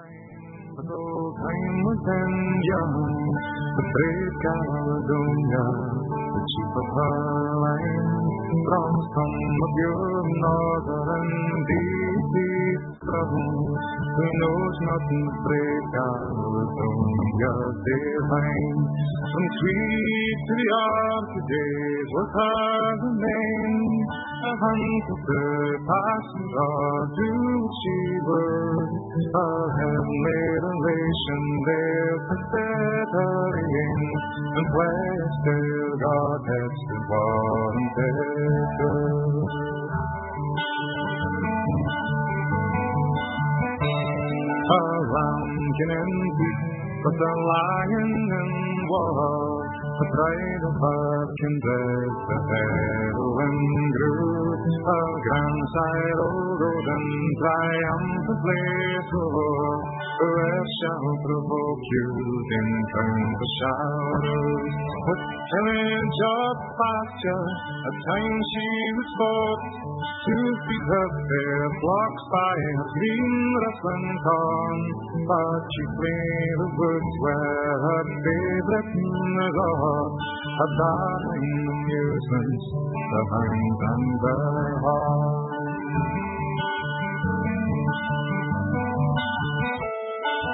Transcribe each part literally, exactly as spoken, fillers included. So time was then young, the brave Caledonia, the chief of her line, from some of your northern deep trouble, who knows nothing brave Caledonia divine. From sweet to the arc days was her the name, a hunt of the past and all to achiever, her heavenly relation there pathetic, and where still God has to warm their around can end but the lion and wolf, the pride of her kindred, the heroine grew, her grandsire old golden triumphantly so, whoever shall provoke you in turn for showers. With tillage of pasture, at times she was bought, to feed her fair flocks by her green rustling corn, but chiefly the woods where her favourite is all. A darling amusements, the hound and the hawk.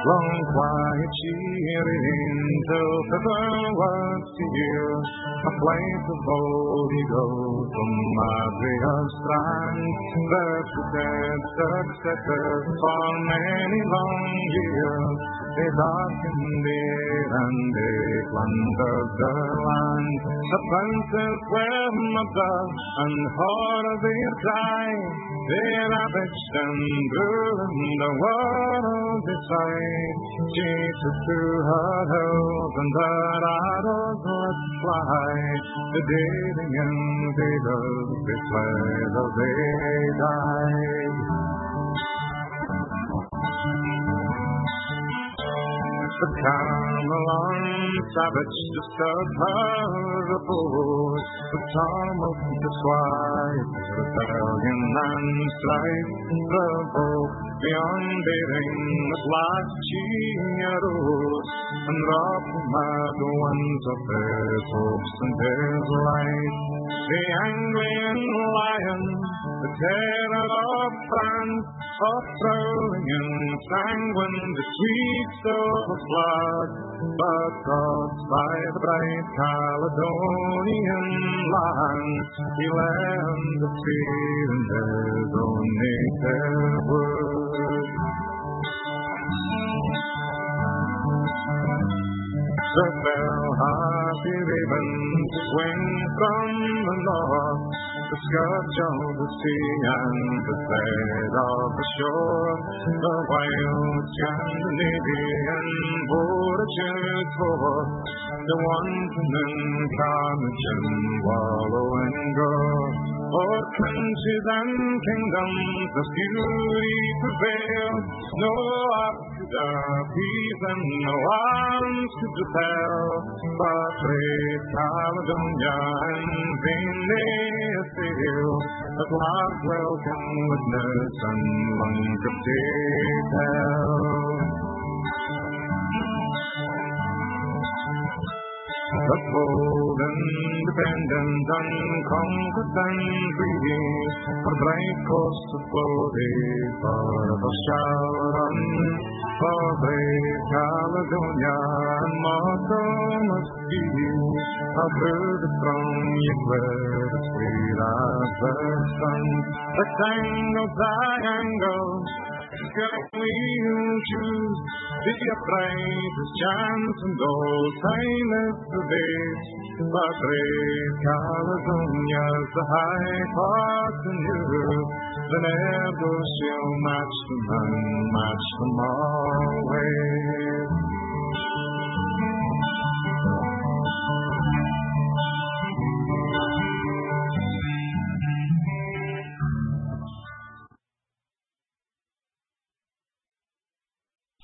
Long quiet she remained till pepper was here, a flight of old eagles from Madria strand, there to dead successors for many long years. They darkened the air and they plundered the land. The princes were above and horror their cry. They ravaged and ruined the world beside. She took to her hills and her arrows let fly. The daring invaders beside her they died. The Camelon savage disturbed her repose, the charm of the strife, rebellion and strife, the hope beyond bearing. At last she arose and robbed the mad ones of their hopes and their life. The Anglian lion, the terror of France, of prowling and sanguine, the sweet soul of blood, but crossed by the bright Caledonian land, he land of fear and his own native word. The bell-happy ravens swing from the north, the scourge of the sea and the fate of the shore, the wild Scandinavian voyages forth, the wanton in carnage and wallow and gore. O'er countries and kingdoms the fury prevailed, no after peace and no arms could repel, but brave Caledonia in vain they assailed, at last welcome witness and long could they tell. But bold, independent, unconquered and free, her bright course of glory forever shall run. For brave Caledonia and motto must be, a bird strong yet where as sweet as the sun. The tangled triangle, scarcely you choose, the brightest chance and all time is the base. But brave Caledonia's the high part in you, then ever she'll match them and match them always.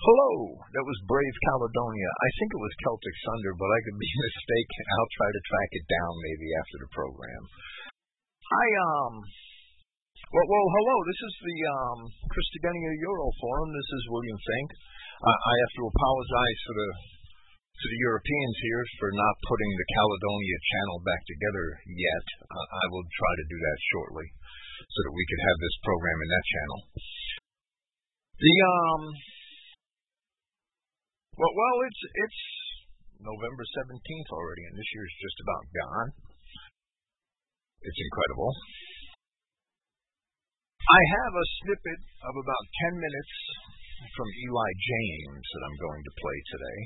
Hello, that was Brave Caledonia. I think it was Celtic Thunder, but I could be mistaken. I'll try to track it down maybe after the program. I um Well, well, hello. This is the um, Christogenia Euro Forum. This is William Fink. Uh, I have to apologize to the to the Europeans here for not putting the Caledonia channel back together yet. Uh, I will try to do that shortly, so that we could have this program in that channel. The um, well, well, it's it's November seventeenth already, and this year's just about gone. It's incredible. I have a snippet of about ten minutes from Eli James that I'm going to play today.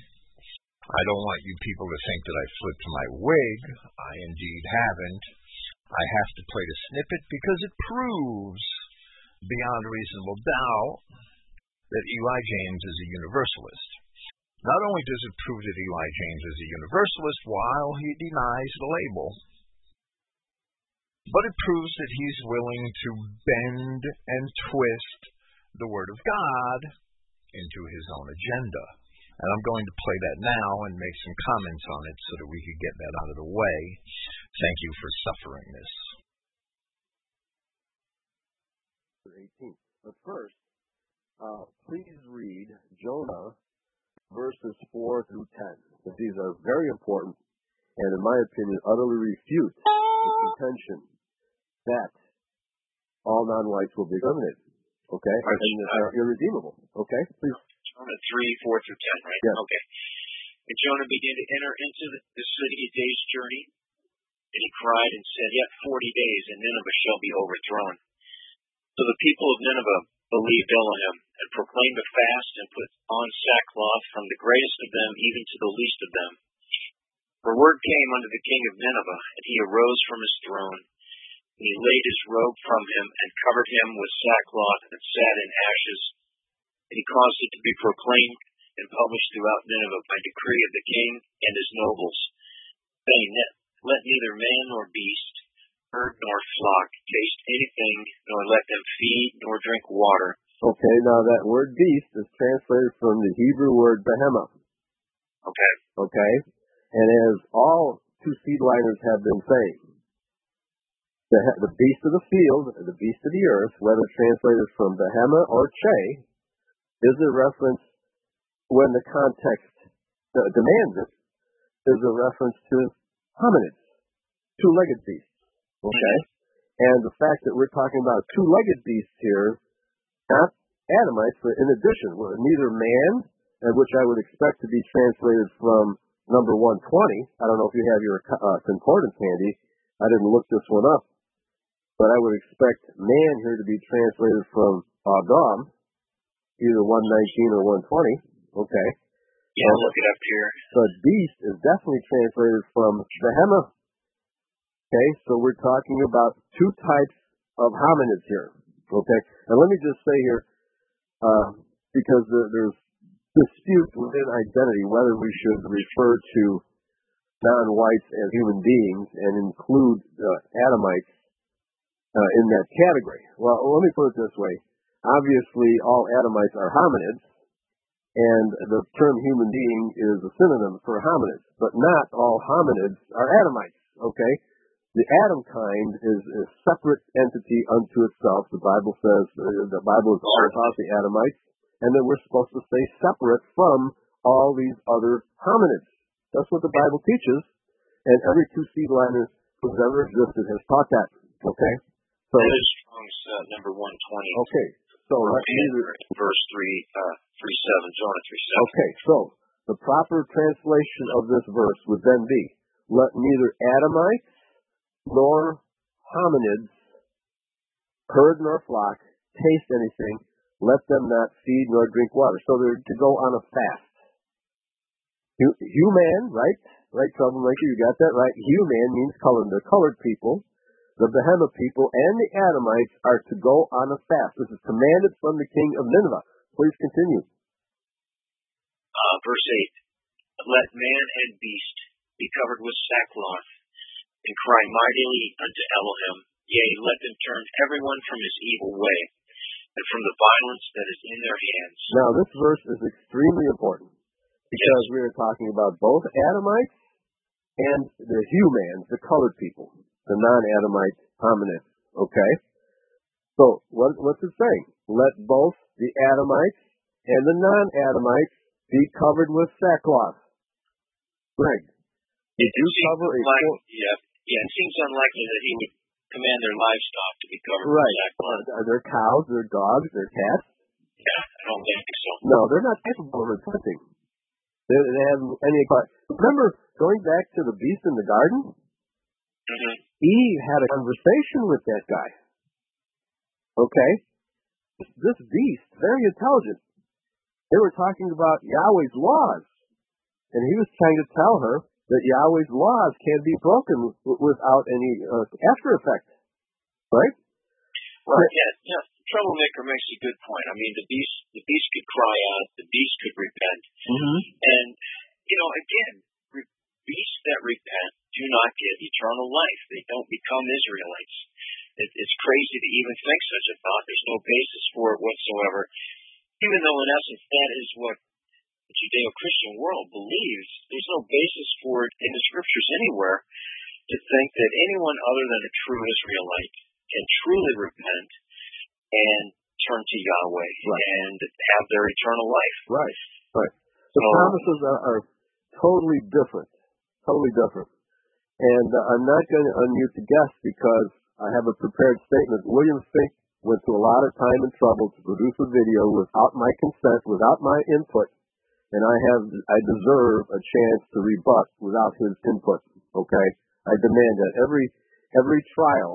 I don't want you people to think that I flipped my wig. I indeed haven't. I have to play the snippet because it proves beyond reasonable doubt that Eli James is a universalist. Not only does it prove that Eli James is a universalist while he denies the label, but it proves that he's willing to bend and twist the Word of God into his own agenda. And I'm going to play that now and make some comments on it so that we could get that out of the way. Thank you for suffering this. eighteenth. But first, uh, please read Jonah verses four through ten. These are very important and, in my opinion, utterly refute the contention that all non-whites will be eliminated, okay, right. And are irredeemable, okay? Please. Jonah three, four through ten, right? Yeah. Okay. And Jonah began to enter into the city a day's journey, and he cried and said, yet forty days, and Nineveh shall be overthrown. So the people of Nineveh believed Elohim, and proclaimed a fast, and put on sackcloth from the greatest of them even to the least of them. For word came unto the king of Nineveh, and he arose from his throne, and he laid his robe from him, and covered him with sackcloth, and sat in ashes. And he caused it to be proclaimed and published throughout Nineveh by decree of the king and his nobles, saying, let neither man nor beast, herd nor flock, taste anything, nor let them feed nor drink water. Okay, now that word beast is translated from the Hebrew word behemoth. Okay. Okay. And as all two-seed liners have been saying, the, the beast of the field, the beast of the earth, whether translated from Behema or Che, is a reference, when the context demands it, is a reference to hominids, two-legged beasts, okay? And the fact that we're talking about two-legged beasts here, not Adamites, but in addition, neither man, which I would expect to be translated from number one twenty, I don't know if you have your uh, concordance handy. I didn't look this one up. But I would expect man here to be translated from Adam, either one nineteen or one twenty. Okay. Yeah, um, look it up here. But beast is definitely translated from Behemoth. Okay, so we're talking about two types of hominids here. Okay. And let me just say here, uh, because there, there's dispute within identity whether we should refer to non-whites as human beings and include uh, Adamites uh, in that category. Well, let me put it this way. Obviously, all Adamites are hominids, and the term human being is a synonym for hominids, but not all hominids are Adamites, okay? The Adam kind is a separate entity unto itself. The Bible says, uh, the Bible is all about the Adamites. And then we're supposed to stay separate from all these other hominids. That's what the Bible teaches, and every two-seed liner who's ever existed has taught that. Okay? So, that is Strong's uh, number one twenty. Okay. So that's either, verse three, uh, three seven, Jonah three seven. Okay. So the proper translation of this verse would then be, let neither Adamites nor hominids, herd nor flock, taste anything, let them not feed nor drink water. So they're to go on a fast. Human, right? Right, Calvin Laker, you got that right? Human means colored. They're colored people. The Behemoth people and the Adamites are to go on a fast. This is commanded from the king of Nineveh. Please continue. Uh, verse eight. Let man and beast be covered with sackcloth and cry mightily unto Elohim. Yea, let them turn everyone from his evil way, and from the violence that is in their hands. Now, this verse is extremely important, because yes, we are talking about both Adamites and the humans, the colored people, the non-Adamite hominids, okay? So what, what's it saying? Let both the Adamites and the non-Adamites be covered with sackcloth. Greg, did you cover a full... Yeah, yeah, it seems unlikely that he would command their livestock to be covered right. with sackcloth. Right. Are there cows, their dogs, their cats? Yeah, I don't think so. No, they're not capable of repenting. They, they have any... Remember, going back to the beast in the garden? Mm-hmm. Eve had a conversation with that guy. Okay? This beast, very intelligent. They were talking about Yahweh's laws. And he was trying to tell her that Yahweh's laws can be broken w- without any uh, after effect. Right? Well, but, yeah, yeah. The troublemaker makes a good point. I mean, the beast the beast could cry out. The beast could repent. Mm-hmm. And, you know, again, re- beasts that repent do not get eternal life. They don't become Israelites. It, it's crazy to even think such a thought. There's no basis for it whatsoever. Even though, in essence, that is what the Judeo-Christian world believes, there's no basis for it in the Scriptures anywhere to think that anyone other than a true Israelite can truly repent and turn to Yahweh right. and have their eternal life. Right, right. The so, promises are, are totally different, totally different. And uh, I'm not going to unmute the guest because I have a prepared statement. William Fink went through a lot of time and trouble to produce a video without my consent, without my input, and I have I deserve a chance to rebut without his input. Okay, I demand that every every trial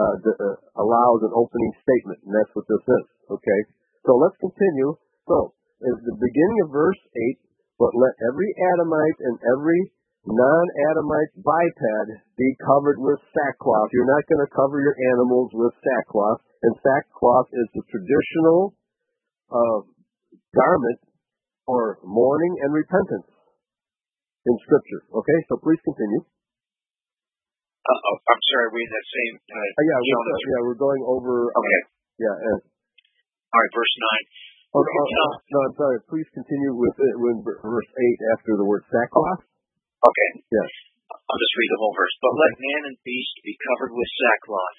uh, d- uh, allows an opening statement, and that's what this is. Okay, so let's continue. So at the beginning of verse eight, but let every Adamite and every non-Adamite biped be covered with sackcloth. You're not going to cover your animals with sackcloth. And sackcloth is the traditional uh, garment for mourning and repentance in Scripture. Okay, so please continue. Uh-oh, I'm sorry, we had that same... Uh, uh, yeah, we're, uh, yeah, we're going over... Okay. Uh, yeah. And, all right, verse nine. Oh, oh, oh, no, I'm sorry, please continue with, uh, with verse eight after the word sackcloth. Okay. Yes. I'll just read the whole verse. But okay. Let man and beast be covered with sackcloth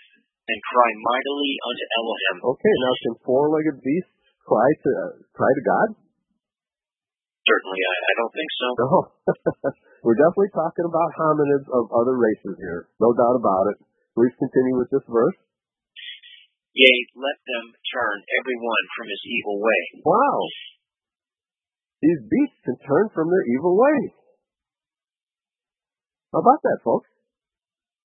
and cry mightily unto Elohim. Okay. Now, can four-legged beasts cry to uh, cry to God? Certainly, I, I don't think so. No. We're definitely talking about hominids of other races here. No doubt about it. Please continue with this verse. Yea, let them turn every one from his evil way. Wow. These beasts can turn from their evil ways. How about that, folks?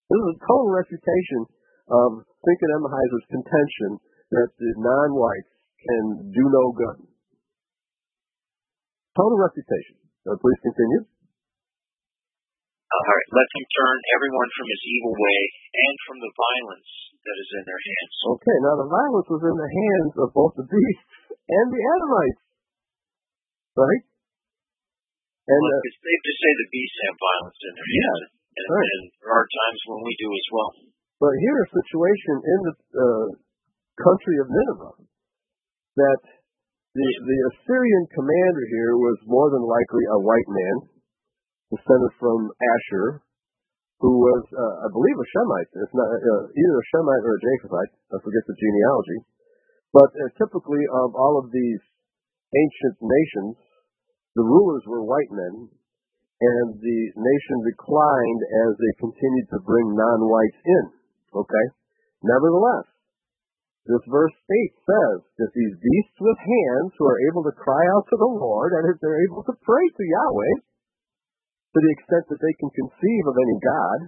This is a total refutation of Fink and Emmeheiser's contention that the non-whites can do no good. Total refutation. So please continue. All right. Let them turn everyone from his evil way and from the violence that is in their hands. Okay. Now, the violence was in the hands of both the beasts and the Adamites. Right? And, Look, uh, it's safe to say the beasts have violence in their hands, yeah, and, right. and there are times when we do as well. But here a situation in the uh, country of Nineveh that the, the Assyrian commander here was more than likely a white man, descended from Asher, who was, uh, I believe, a Shemite. It's not uh, either a Shemite or a Jacobite. I forget the genealogy. But uh, typically of all of these ancient nations, the rulers were white men, and the nation declined as they continued to bring non-whites in, okay? Nevertheless, this verse eight says that these beasts with hands who are able to cry out to the Lord, and if they're able to pray to Yahweh, to the extent that they can conceive of any God,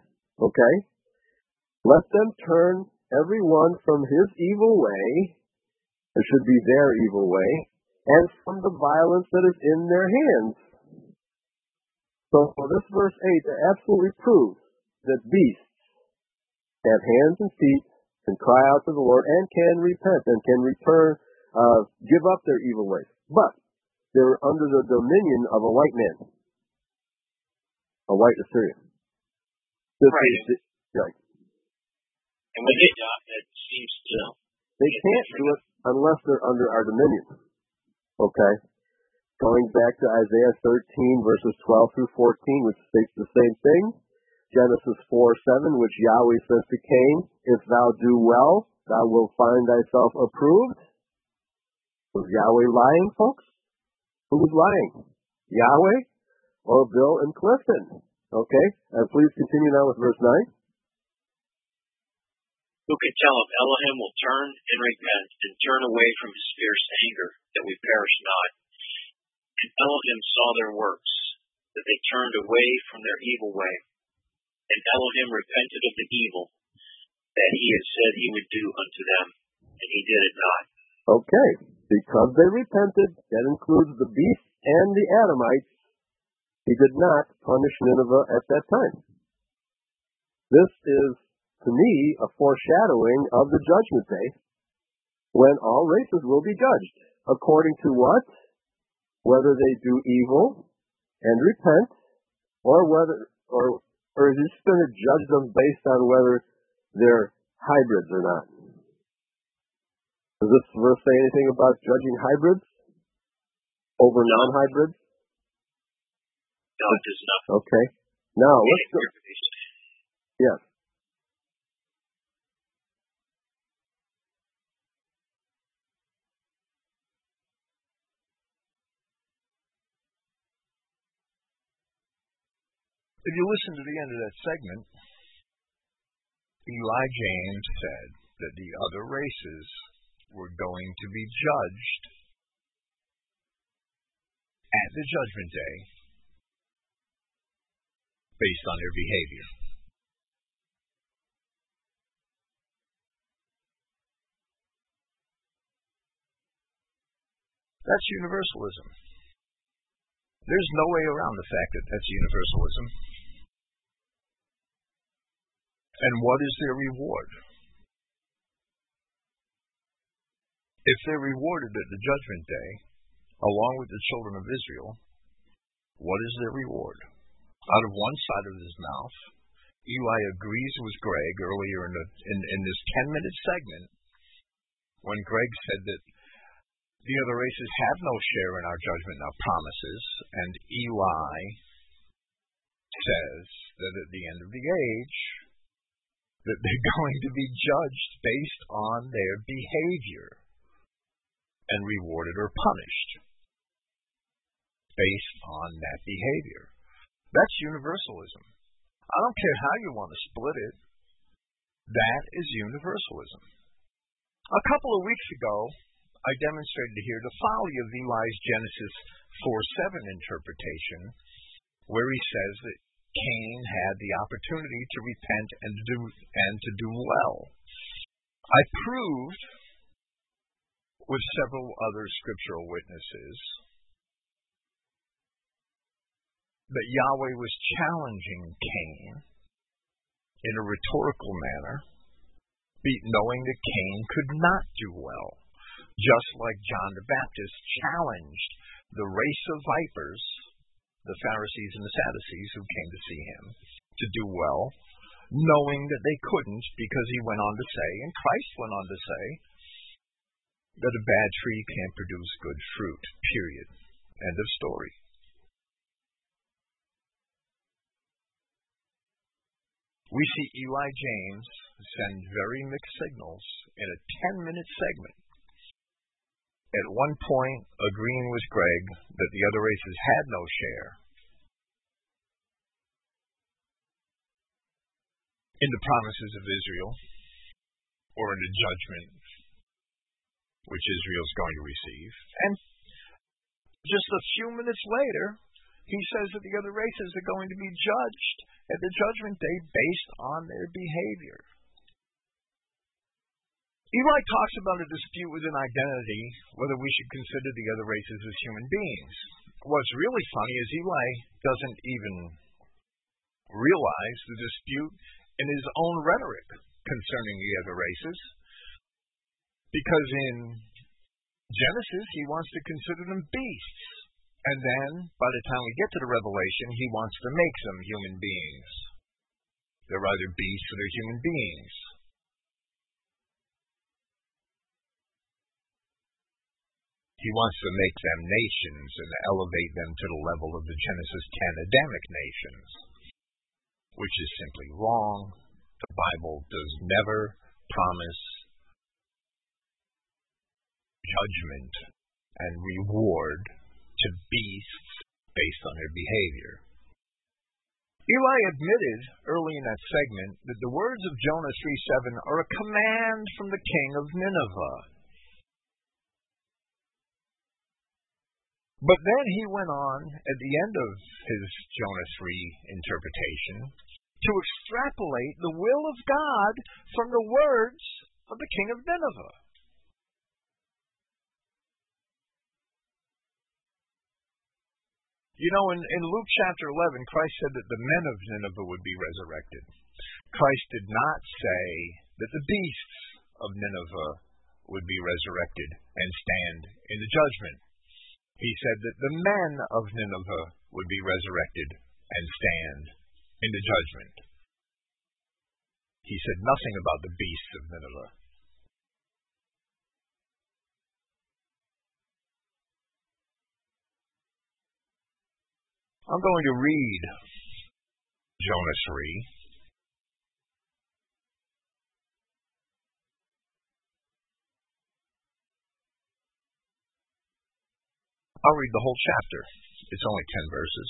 okay, let them turn everyone from his evil way, it should be their evil way, and from the violence that is in their hands. So this verse eight absolutely proves that beasts have hands and feet, can cry out to the Lord, and can repent, and can return, uh, give up their evil ways. But they're under the dominion of a white man, a white Assyrian. This right. Is, right. And when they die, that seems to... They can't do it unless they're under our dominion. Okay, going back to Isaiah thirteen, verses twelve through fourteen, which states the same thing. Genesis four, seven, which Yahweh says to Cain, if thou do well, thou wilt find thyself approved. Was Yahweh lying, folks? Who was lying? Yahweh or Bill and Clinton? Okay, and please continue now with verse nine. Who can tell if Elohim will turn and repent and turn away from his fierce anger, that we perish not? And Elohim saw their works, that they turned away from their evil way. And Elohim repented of the evil that he had said he would do unto them, and he did it not. Okay, because they repented, that includes the beast and the Adamites, he did not punish Nineveh at that time. This is, to me, a foreshadowing of the judgment day, when all races will be judged, according to what? Whether they do evil and repent, or whether, or, or is he just going to judge them based on whether they're hybrids or not? Does this verse say anything about judging hybrids over non-hybrids? No, it does not. Okay. Now, let's go. Yes. If you listen to the end of that segment, Eli James said that the other races were going to be judged at the Judgment Day based on their behavior. That's universalism. There's no way around the fact that that's universalism. And what is their reward? If they're rewarded at the Judgment Day, along with the children of Israel, what is their reward? Out of one side of his mouth, Eli agrees with Greg earlier in, the, in, in this ten-minute segment when Greg said that the other races have no share in our judgment and our promises, and Eli says that at the end of the age, that they're going to be judged based on their behavior and rewarded or punished based on that behavior. That's universalism. I don't care how you want to split it. That is universalism. A couple of weeks ago, I demonstrated here the folly of Eli's Genesis four seven interpretation, where he says that Cain had the opportunity to repent and to do, and to do well. I proved with several other scriptural witnesses that Yahweh was challenging Cain in a rhetorical manner, knowing that Cain could not do well, just like John the Baptist challenged the race of vipers, the Pharisees and the Sadducees who came to see him, to do well, knowing that they couldn't, because he went on to say, and Christ went on to say, that a bad tree can't produce good fruit, period. End of story. We see Eli James send very mixed signals in a ten-minute segment. At one point, agreeing with Greg that the other races had no share in the promises of Israel or in the judgment which Israel's going to receive. And just a few minutes later, he says that the other races are going to be judged at the Judgment Day based on their behavior. Eli talks about a dispute within identity, whether we should consider the other races as human beings. What's really funny is Eli doesn't even realize the dispute in his own rhetoric concerning the other races, because in Genesis, he wants to consider them beasts. And then, by the time we get to the Revelation, he wants to make them human beings. They're either beasts or they're human beings. He wants to make them nations and elevate them to the level of the Genesis ten Adamic nations, which is simply wrong. The Bible does never promise judgment and reward to beasts based on their behavior. Eli admitted early in that segment that the words of Jonah three seven are a command from the king of Nineveh. But then he went on, at the end of his Jonah three interpretation, to extrapolate the will of God from the words of the king of Nineveh. You know, in, in Luke chapter eleven, Christ said that the men of Nineveh would be resurrected. Christ did not say that the beasts of Nineveh would be resurrected and stand in the judgment. He said that the men of Nineveh would be resurrected and stand in the judgment. He said nothing about the beasts of Nineveh. I'm going to read Jonah three. I'll read the whole chapter. It's only ten verses.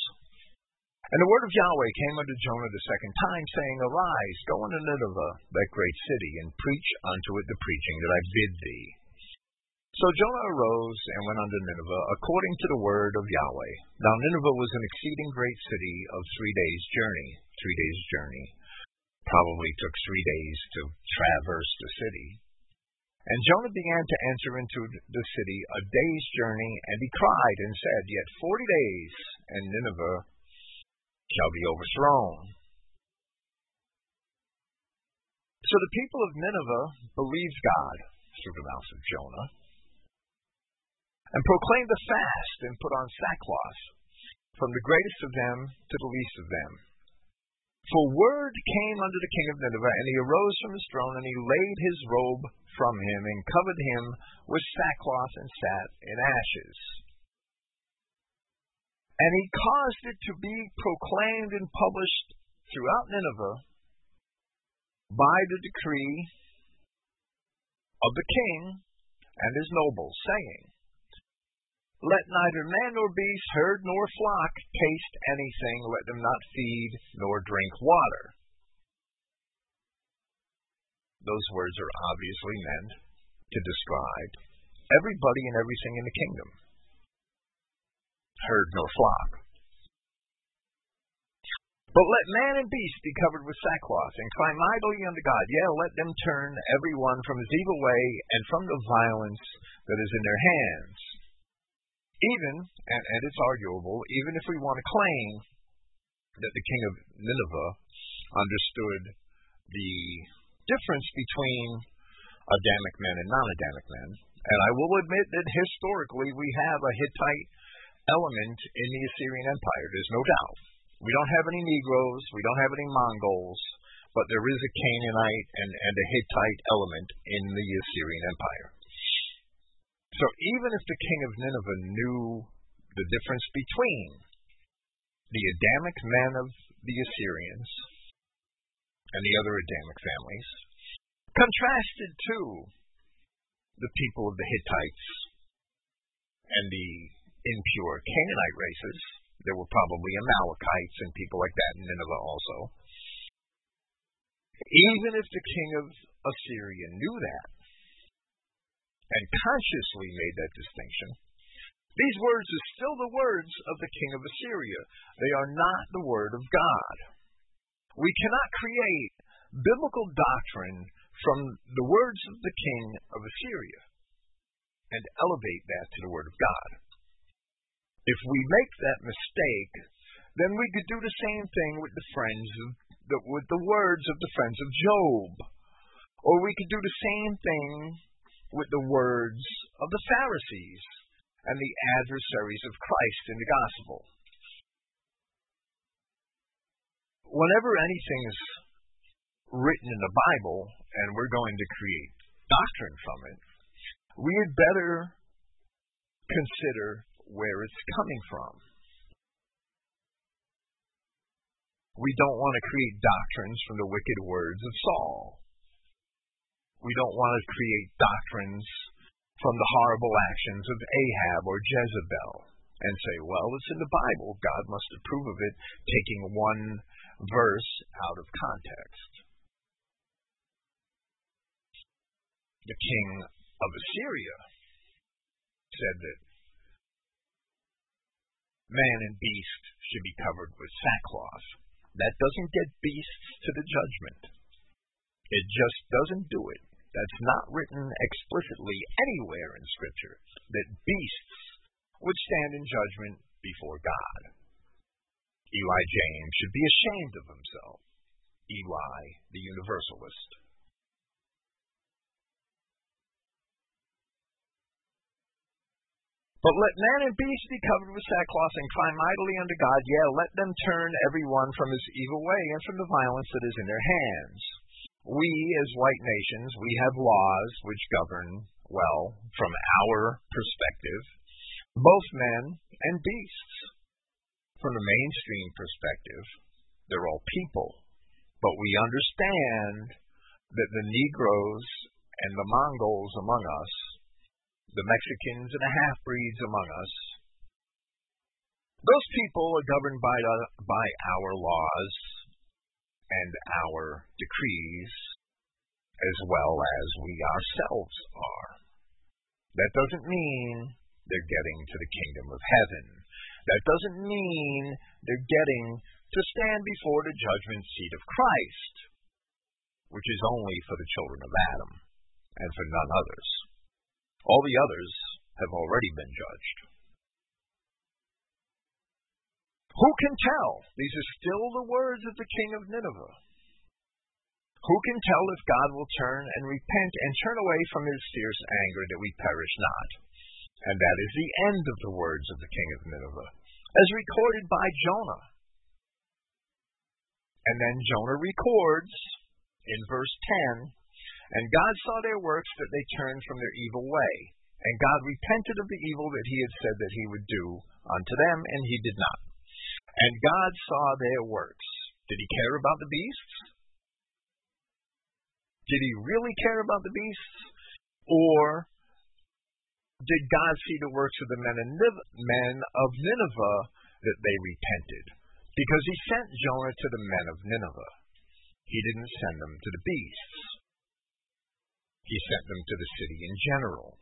And the word of Yahweh came unto Jonah the second time, saying, Arise, go unto Nineveh, that great city, and preach unto it the preaching that I bid thee. So Jonah arose and went unto Nineveh, according to the word of Yahweh. Now Nineveh was an exceeding great city of three days' journey. Three days' journey. Probably took three days to traverse the city. And Jonah began to enter into the city a day's journey, and he cried and said, Yet forty days, and Nineveh shall be overthrown. So the people of Nineveh believed God through the mouth of Jonah, and proclaimed a fast, and put on sackcloth, from the greatest of them to the least of them. For word came unto the king of Nineveh, and he arose from his throne, and he laid his robe from him, and covered him with sackcloth, and sat in ashes. And he caused it to be proclaimed and published throughout Nineveh by the decree of the king and his nobles, saying, Let neither man nor beast, herd nor flock, taste anything. Let them not feed nor drink water. Those words are obviously meant to describe everybody and everything in the kingdom. Herd nor flock. But let man and beast be covered with sackcloth, and cry mightily unto God. Yea, let them turn every one from his evil way, and from the violence that is in their hands. Even, and, and it's arguable, even if we want to claim that the king of Nineveh understood the difference between Adamic men and non-Adamic men, and I will admit that historically we have a Hittite element in the Assyrian Empire, there's no doubt. We don't have any Negroes, we don't have any Mongols, but there is a Canaanite and, and a Hittite element in the Assyrian Empire. So even if the king of Nineveh knew the difference between the Adamic men of the Assyrians and the other Adamic families, contrasted to the people of the Hittites and the impure Canaanite races, there were probably Amalekites and people like that in Nineveh also. Even if the king of Assyria knew that, and consciously made that distinction, these words are still the words of the king of Assyria. They are not the word of God. We cannot create biblical doctrine from the words of the king of Assyria and elevate that to the word of God. If we make that mistake, then we could do the same thing with the friends of, the, with the words of the friends of Job, or we could do the same thing with the words of the Pharisees and the adversaries of Christ in the gospel. Whenever anything is written in the Bible and we're going to create doctrine from it, we had better consider where it's coming from. We don't want to create doctrines from the wicked words of Saul. We don't want to create doctrines from the horrible actions of Ahab or Jezebel and say, well, it's in the Bible. God must approve of it, taking one verse out of context. The king of Assyria said that man and beast should be covered with sackcloth. That doesn't get beasts to the judgment. It just doesn't do it. That's not written explicitly anywhere in Scripture that beasts would stand in judgment before God. Eli James should be ashamed of himself. Eli, the Universalist. But let man and beast be covered with sackcloth and cry mightily unto God. Yea, let them turn every one from his evil way and from the violence that is in their hands. We, as white nations, we have laws which govern, well, from our perspective, both men and beasts. From the mainstream perspective, they're all people. But we understand that the Negroes and the Mongols among us, the Mexicans and the half-breeds among us, those people are governed by, uh, by our laws and our decrees, as well as we ourselves are. That doesn't mean they're getting to the kingdom of heaven. That doesn't mean they're getting to stand before the judgment seat of Christ, which is only for the children of Adam and for none others. All the others have already been judged. Who can tell? These are still the words of the king of Nineveh. Who can tell if God will turn and repent and turn away from his fierce anger that we perish not? And that is the end of the words of the king of Nineveh, as recorded by Jonah. And then Jonah records in verse ten, and God saw their works, that they turned from their evil way. And God repented of the evil that he had said that he would do unto them, and he did not. And God saw their works. Did he care about the beasts? Did he really care about the beasts? Or did God see the works of the men of Nineveh that they repented? Because he sent Jonah to the men of Nineveh. He didn't send them to the beasts. He sent them to the city in general.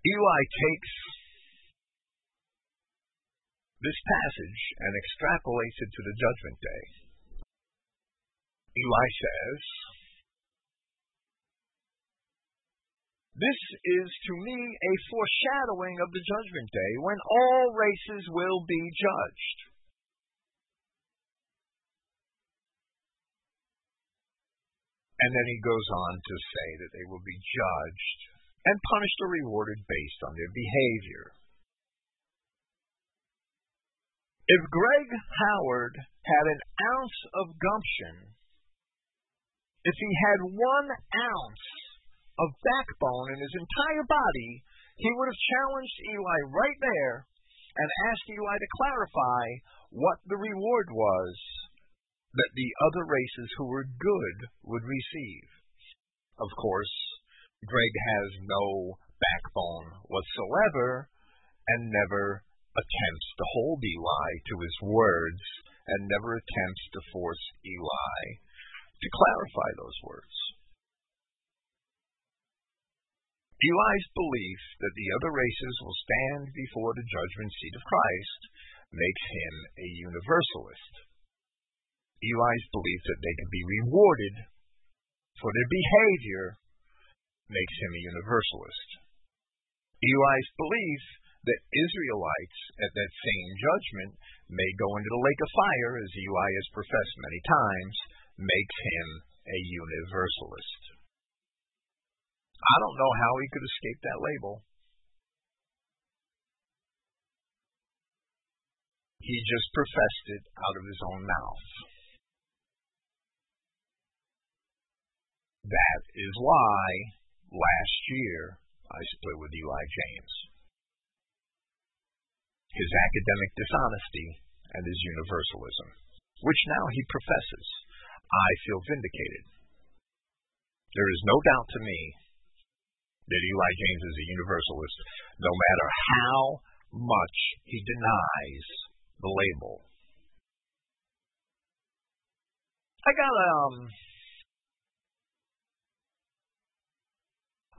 Eli takes this passage and extrapolates it to the judgment day. Eli says, this is to me a foreshadowing of the judgment day when all races will be judged. And then he goes on to say that they will be judged and punished or rewarded based on their behavior. If Greg Howard had an ounce of gumption, if he had one ounce of backbone in his entire body, he would have challenged Eli right there and asked Eli to clarify what the reward was that the other races who were good would receive. Of course, Greg has no backbone whatsoever and never attempts to hold Eli to his words and never attempts to force Eli to clarify those words. Eli's belief that the other races will stand before the judgment seat of Christ makes him a universalist. Eli's belief that they can be rewarded for their behavior makes him a universalist. Eli's belief that Israelites at that same judgment may go into the lake of fire, as Eli has professed many times, makes him a universalist. I don't know how he could escape that label. He just professed it out of his own mouth. That is why last year I split with Eli James. his academic dishonesty, and his universalism, which now he professes. I feel vindicated. There is no doubt to me that Eli James is a universalist, no matter how much he denies the label. I got, um...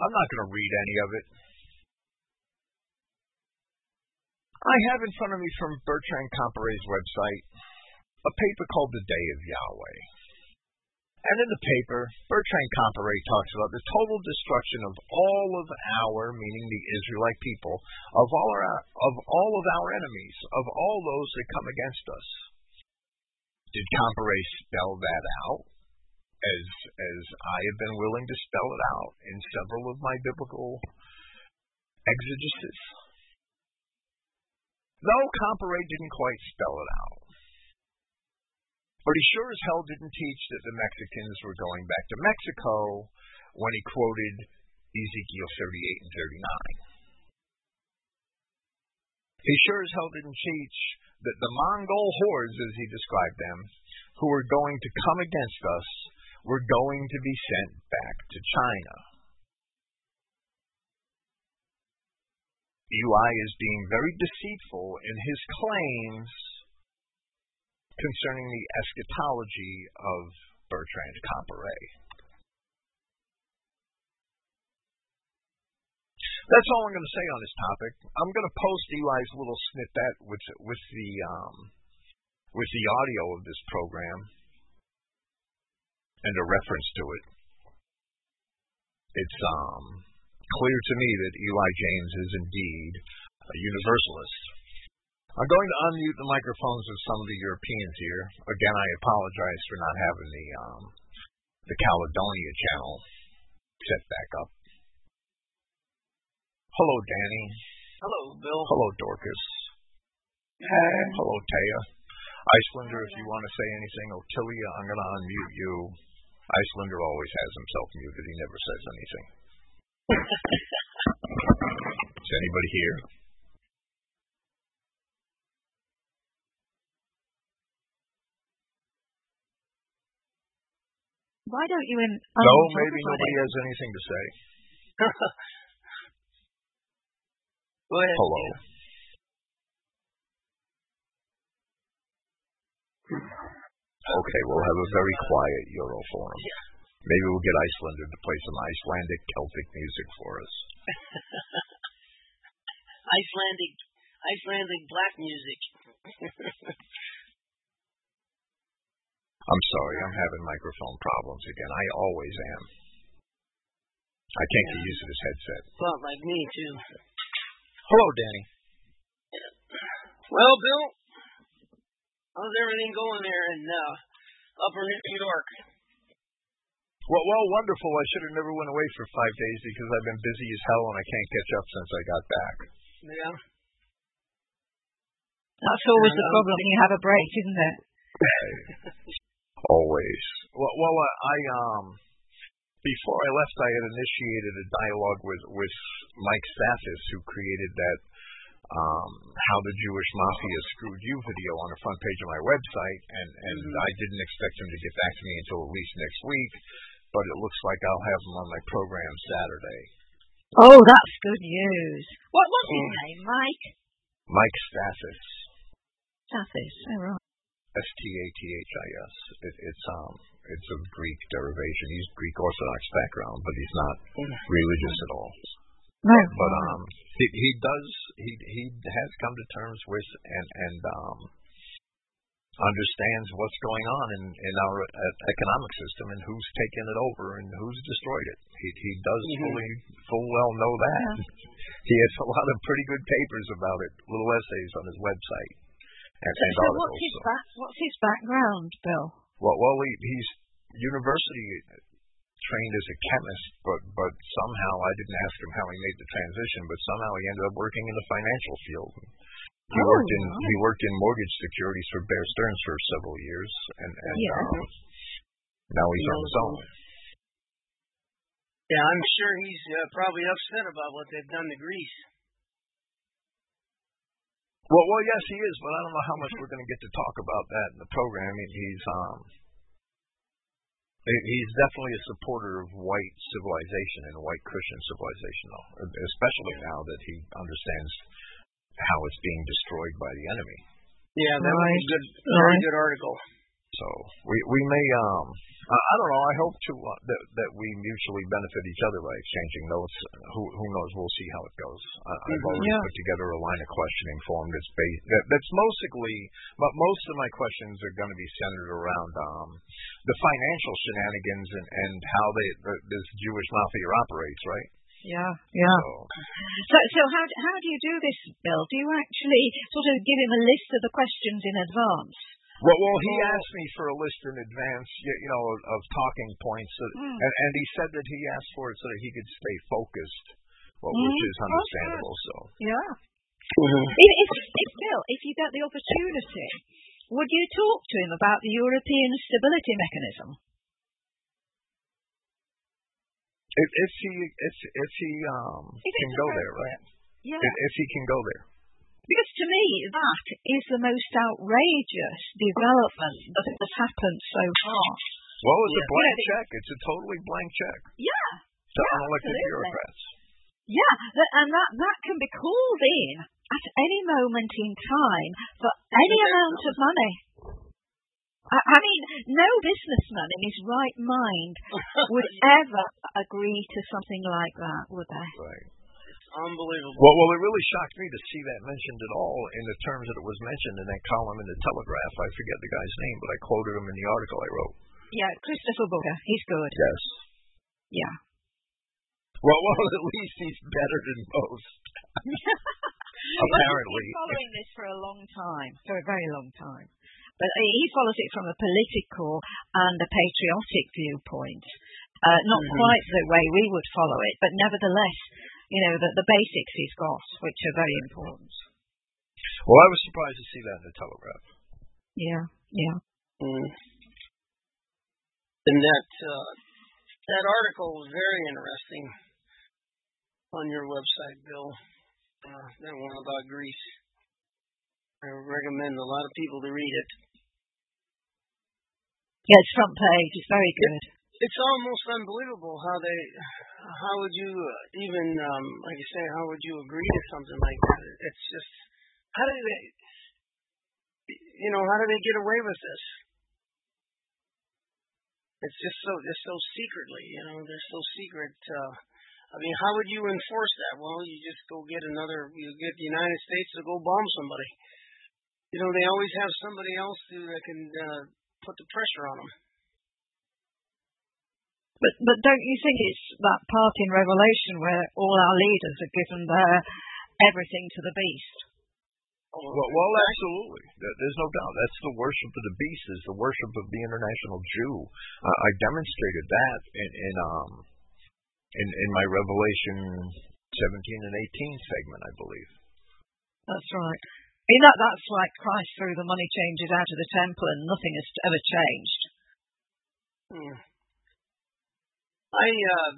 I'm not going to read any of it. I have in front of me from Bertrand Comparet's website a paper called The Day of Yahweh. And in the paper, Bertrand Comparet talks about the total destruction of all of our, meaning the Israelite people, of all, our, of all of our enemies, of all those that come against us. Did Comparet spell that out, as, as I have been willing to spell it out in several of my biblical exegesis? Though Comparet didn't quite spell it out. But he sure as hell didn't teach that the Mexicans were going back to Mexico when he quoted Ezekiel thirty-eight and thirty-nine. He sure as hell didn't teach that the Mongol hordes, as he described them, who were going to come against us, were going to be sent back to China. Eli is being very deceitful in his claims concerning the eschatology of Bertrand Comparet. That's all I'm going to say on this topic. I'm going to post Eli's little snippet with with the um, with the audio of this program and a reference to it. It's um, clear to me that Eli James is indeed a universalist. I'm going to unmute the microphones of some of the Europeans here. Again, I apologize for not having the um, the Caledonia channel set back up. Hello, Danny. Hello, Bill. Hello, Dorcas. Hey. Hello, Taya. Icelander, if you want to say anything. Otilia, I'm going to unmute you. Icelander always has himself muted. He never says anything. Is anybody here? Why don't you in? Um, no, maybe nobody has anything to say. Go ahead. Hello. Okay, we'll have a very quiet Euroforum. Yeah. Maybe we'll get Icelander to play some Icelandic Celtic music for us. Icelandic, Icelandic black music. I'm sorry, I'm having microphone problems again. I always am. I can't get used to this headset. Well, like me, too. Hello, Danny. Well, Bill, how's everything going there in uh, Upper New York? Well, well, wonderful. I should have never went away for five days because I've been busy as hell and I can't catch up since I got back. Yeah. That's always the problem when you have a break, isn't it? Always. Well, well I, I um before I left, I had initiated a dialogue with with Mike Stathis, who created that um, "How the Jewish Mafia Screwed You" video on the front page of my website, and and mm-hmm. I didn't expect him to get back to me until at least next week, but it looks like I'll have him on my program Saturday. Oh, that's good news. What was his um, name, Mike? Mike Stathis. Stathis. Oh, right. S T A T H I S. It, it's um, it's of Greek derivation. He's Greek Orthodox background, but he's not religious at all. No. But um, he, he does. He he has come to terms with and and um, understands what's going on in in our uh, economic system and who's taken it over and who's destroyed it. He he does mm-hmm. fully full well know that. Yeah. He has a lot of pretty good papers about it, little essays on his website. And so, so what's, his back, what's his background, Bill? Well, well he, he's university trained as a chemist, but, but somehow, I didn't ask him how he made the transition, but somehow he ended up working in the financial field. He, oh, worked, in, right. he worked in mortgage securities for Bear Stearns for several years, and, and yeah. um, now he's yeah. on his own. Yeah, I'm sure he's uh, probably upset about what they've done to Greece. Well, well, yes, he is, but I don't know how much we're going to get to talk about that in the program. He's um, he's definitely a supporter of white civilization and white Christian civilization, though, especially now that he understands how it's being destroyed by the enemy. Yeah, that right. was a good, very right. good article. So we we may um I don't know. I hope to uh, that that we mutually benefit each other by exchanging notes. Who who knows? We'll see how it goes. I, I've already yeah. put together a line of questioning form that's based that, that's mostly, but most of my questions are going to be centered around um the financial shenanigans and and how they the, this Jewish mafia operates, right? Yeah, yeah. So, so, so how how do you do this, Bill? Do you actually sort of give him a list of the questions in advance? Well, well, he asked me for a list in advance, you know, of, of talking points, that, mm. and, and he said that he asked for it so that he could stay focused, well, mm. which is understandable. So, yeah. Mm-hmm. if, if, if Bill, if you get the opportunity, would you talk to him about the European stability mechanism? If, if he, if if he um if can go there, right? Yeah. If, if he can go there. Because to me, that is the most outrageous development that has happened so far. Well, it's yeah. a blank you know, check. It's a totally blank check. Yeah. To yeah, unelected bureaucrats. Yeah, and that, that can be called in at any moment in time for any amount of money. I, I mean, no businessman in his right mind would ever agree to something like that, would they? Right. Unbelievable. Well, well, it really shocked me to see that mentioned at all in the terms that it was mentioned in that column in the Telegraph. I forget the guy's name, but I quoted him in the article I wrote. Yeah, Christopher Booker. He's good. Yes. Yeah. Well, well, at least he's better than most. Apparently. He's been following this for a long time, for a very long time. But he follows it from a political and a patriotic viewpoint. Uh, not mm-hmm. quite the way we would follow it, but nevertheless, you know, the, the basics he's got, which are very important. Well, I was surprised to see that in the Telegraph. Yeah, yeah. Mm. And that, uh, that article was very interesting on your website, Bill. Uh, that one about Greece. I recommend a lot of people to read it. Yeah, it's front page. It's very good. It, It's almost unbelievable how they, how would you even, um, like you say, how would you agree to something like that? It's just, how do they, you know, how do they get away with this? It's just so, just so secretly, you know, they're so secret. Uh, I mean, how would you enforce that? Well, you just go get another, you get the United States to go bomb somebody. You know, they always have somebody else to, that can uh, put the pressure on them. But but don't you think it's that part in Revelation where all our leaders are given their everything to the beast? Well, well, absolutely. There's no doubt. That's the worship of the beast, is the worship of the international Jew. Uh, I demonstrated that in in um in, in my Revelation seventeen and eighteen segment, I believe. That's right. I mean, that that's like Christ threw the money changers out of the temple and nothing has ever changed. Hmm. I, uh,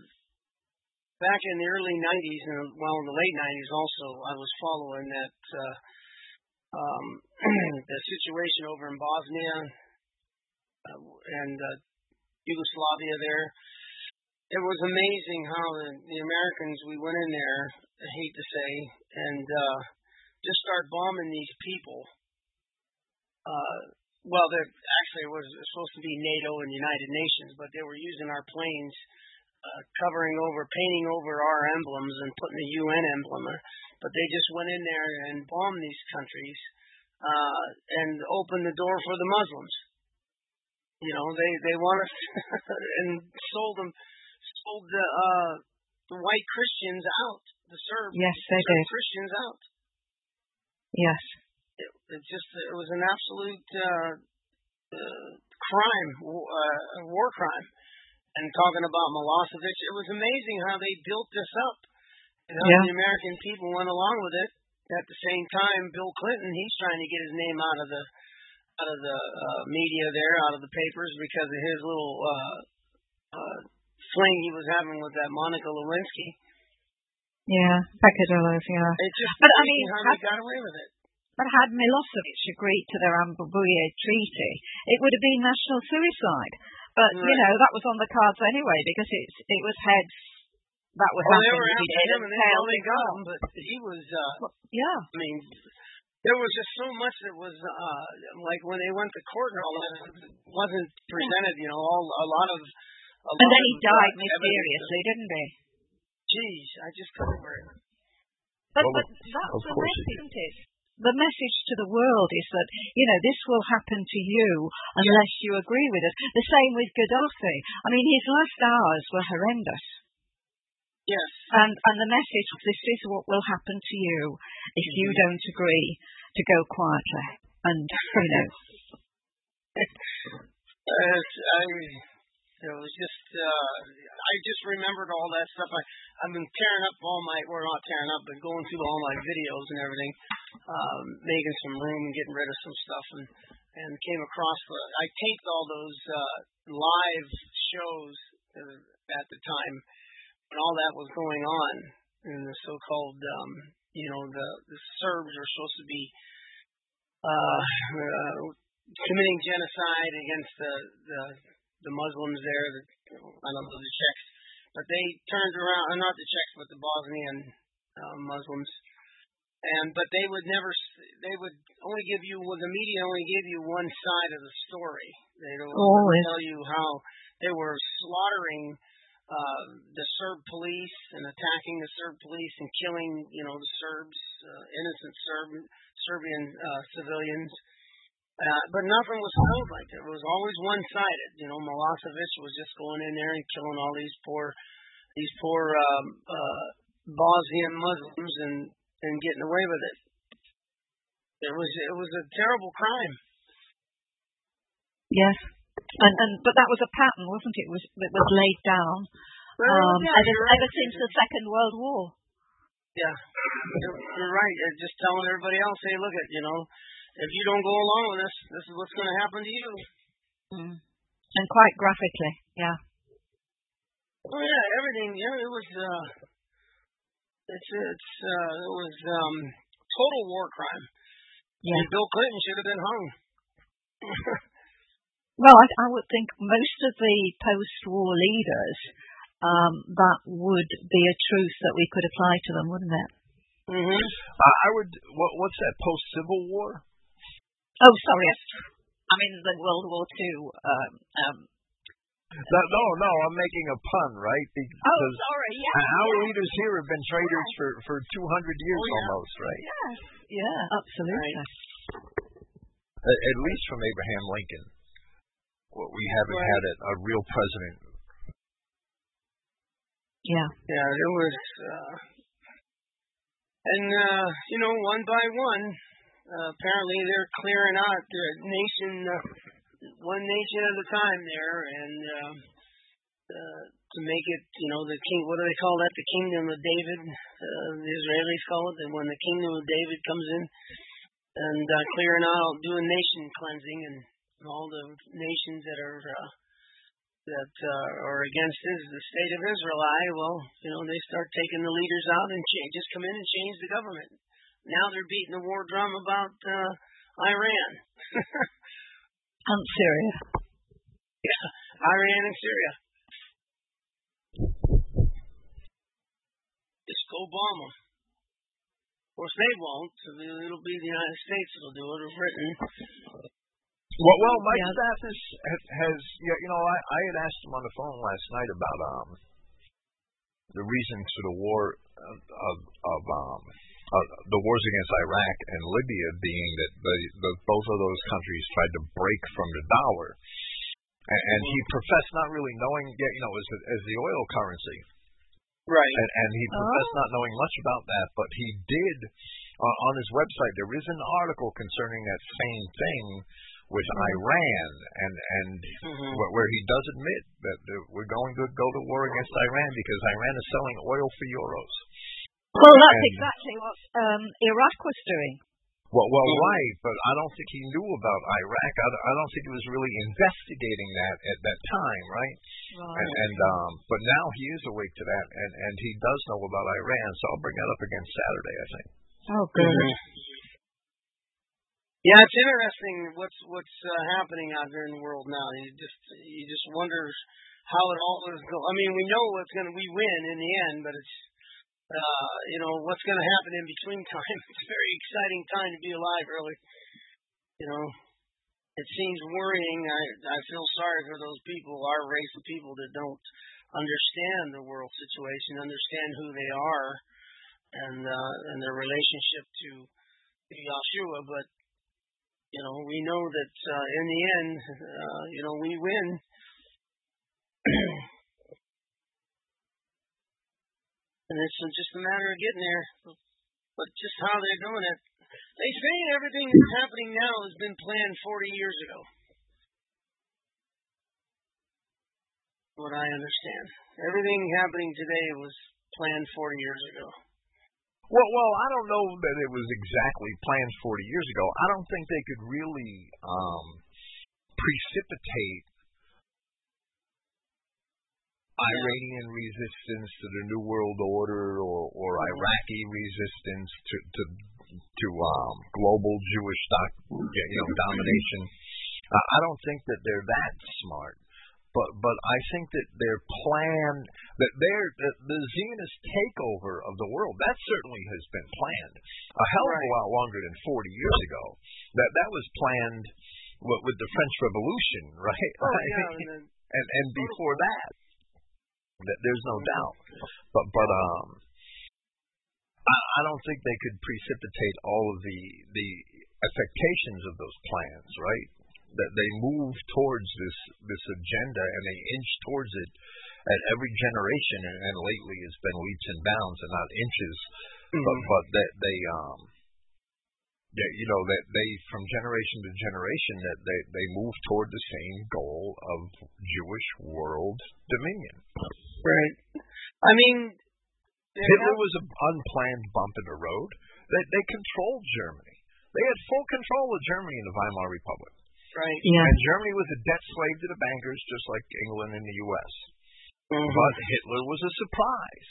back in the early nineties, and well, in the late nineties also, I was following that, uh, um, the situation over in Bosnia uh, and uh, Yugoslavia there. It was amazing how the, the Americans, we went in there, I hate to say, and uh, just start bombing these people. Uh, well, actually it was supposed to be NATO and United Nations, but they were using our planes. Uh, covering over, painting over our emblems and putting the U N emblem, but they just went in there and bombed these countries uh, and opened the door for the Muslims. You know, they they wanted and sold them, sold the uh, the white Christians out, the Serb, yes, they Serb did. Christians out. Yes, it, it just it was an absolute uh, uh, crime, uh, war crime. And talking about Milosevic, it was amazing how they built this up. And how yeah. the American people went along with it. At the same time, Bill Clinton, he's trying to get his name out of the out of the uh, media there, out of the papers, because of his little uh, uh, fling he was having with that Monica Lewinsky. Yeah, Becca Delos, yeah. It's just but, amazing I mean, how I, they got away with it. But had Milosevic agreed to their Rambouillet Treaty, it would have been national suicide. But, right. you know, that was on the cards anyway, because it's, it was heads. That was well, they were after him, and that's all they got him, but he was, uh, well, yeah. I mean, there was just so much that was, uh, like, when they went to court and all that, it wasn't presented, you know, all a lot of... A and lot then he died mysteriously, evidence. Didn't he? Geez, I just couldn't remember. But, well, but that's the message, it isn't it? The message to the world is that, you know, this will happen to you unless you agree with us. The same with Gaddafi. I mean, his last hours were horrendous. Yes. And, and the message, this is what will happen to you if you don't agree to go quietly. And, you know. uh, I, it was just, uh, I just remembered all that stuff. I, I've been tearing up all my, well, not tearing up, but going through all my videos and everything, um, making some room and getting rid of some stuff. And, and came across, the, I taped all those uh, live shows at the time. And all that was going on in the so-called, um, you know, the, the Serbs are supposed to be uh, uh, committing genocide against the, the the Muslims there, the, I don't know, the Czechs, but they turned around, uh, not the Czechs, but the Bosnian uh, Muslims, and but they would never, they would only give you, well, the media only gave you one side of the story. They don't oh, tell you how they were slaughtering Uh, the Serb police and attacking the Serb police and killing, you know, the Serbs, uh, innocent Serb, Serbian uh, civilians. Uh, but nothing was told like that. It was always one-sided. You know, Milosevic was just going in there and killing all these poor, these poor um, uh, Bosnian Muslims and, and getting away with it. It was it was a terrible crime. Yes. And, and but that was a pattern, wasn't it? It was, it was laid down um, yeah, ever, right. ever since the Second World War. Yeah, you're right. Just telling everybody else, hey, look at, you know, if you don't go along with this, this is what's going to happen to you. Mm. And quite graphically, yeah. Oh yeah, everything. Yeah, it was. Uh, it's it's uh, it was um, total war crime. Yeah. And Bill Clinton should have been hung. Well, I, I would think most of the post-war leaders, um, that would be a truth that we could apply to them, wouldn't it? Mm-hmm. Uh, I would. What, what's that? Post-Civil War? Oh, sorry. I mean, the World War Two. Um, um, no, no, no, I'm making a pun, right? Because oh, sorry. Yeah. Our yeah. leaders here have been traitors yeah. for, for two hundred years oh, yeah. almost, right? Yes. Yeah, absolutely. Right. At, at least from Abraham Lincoln. Well, we haven't right. had a, a real president. Yeah. Yeah, there was, uh, and, uh, you know, one by one, uh, apparently they're clearing out the nation, uh, one nation at a time there, and uh, uh, to make it, you know, the king, what do they call that? The Kingdom of David, uh, the Israelis call it, and when the Kingdom of David comes in, and uh, clearing out, doing nation cleansing, and all the nations that are uh, that uh, are against this, the state of Israel, I, well, you know, they start taking the leaders out and change, just come in and change the government. Now they're beating the war drum about uh, Iran. And Syria. Yeah, Iran and Syria. Just Obama. Of course, they won't. So it'll be the United States that'll do it, or Britain. Well, well, Mike yeah. Stathis has, has, you know, I, I had asked him on the phone last night about um, the reasons for the war of, of, of um, uh, the wars against Iraq and Libya being that the, the, both of those countries tried to break from the dollar, and, and he professed not really knowing, you know, as, as the oil currency, right? And, and he professed oh. not knowing much about that, but he did uh, on his website. There is an article concerning that same thing. With Iran, and and mm-hmm. where he does admit that we're going to go to war against Iran because Iran is selling oil for euros. Well, that's and, exactly what um, Iraq was doing. Well, well, mm-hmm. right, but I don't think he knew about Iraq. I, I don't think he was really investigating that at that time, right? Right. And, and um, but now he is awake to that, and, and he does know about Iran. So I'll bring that up again Saturday, I think. Oh, good. Mm-hmm. Yeah, it's interesting what's what's uh, happening out there in the world now. You just you just wonder how it all is going. I mean, we know what's going to we win in the end, but it's uh, you know what's going to happen in between time. It's a very exciting time to be alive, really. You know, it seems worrying. I I feel sorry for those people, our race of people that don't understand the world situation, understand who they are, and uh, and their relationship to Yahshua, but. You know, we know that uh, in the end, uh, you know, we win. And it's just a matter of getting there. But just how they're doing it. They say everything that's happening now has been planned forty years ago. What I understand. Everything happening today was planned forty years ago. Well, well, I don't know that it was exactly planned forty years ago. I don't think they could really um, precipitate yeah. Iranian resistance to the New World Order or, or Iraqi resistance to to, to um, global Jewish doc, you know, domination. Uh, I don't think that they're that smart. But but I think that their plan, that their the, the Zionist takeover of the world, that certainly has been planned a hell of a lot longer than forty years ago. That that was planned with, with the French Revolution, right? Oh, yeah, and, then, and and before that, that there's no doubt. But but um, I, I don't think they could precipitate all of the the affectations of those plans, right? That they move towards this this agenda and they inch towards it at every generation, and, and lately it's been leaps and bounds and not inches, mm-hmm. but but that they um that you know that they from generation to generation that they they move toward the same goal of Jewish world dominion. Right. I mean, Hitler was an unplanned bump in the road. They they controlled Germany. They had full control of Germany in the Weimar Republic. Right. Yeah. And Germany was a debt slave to the bankers, just like England and the U S Mm-hmm. But Hitler was a surprise.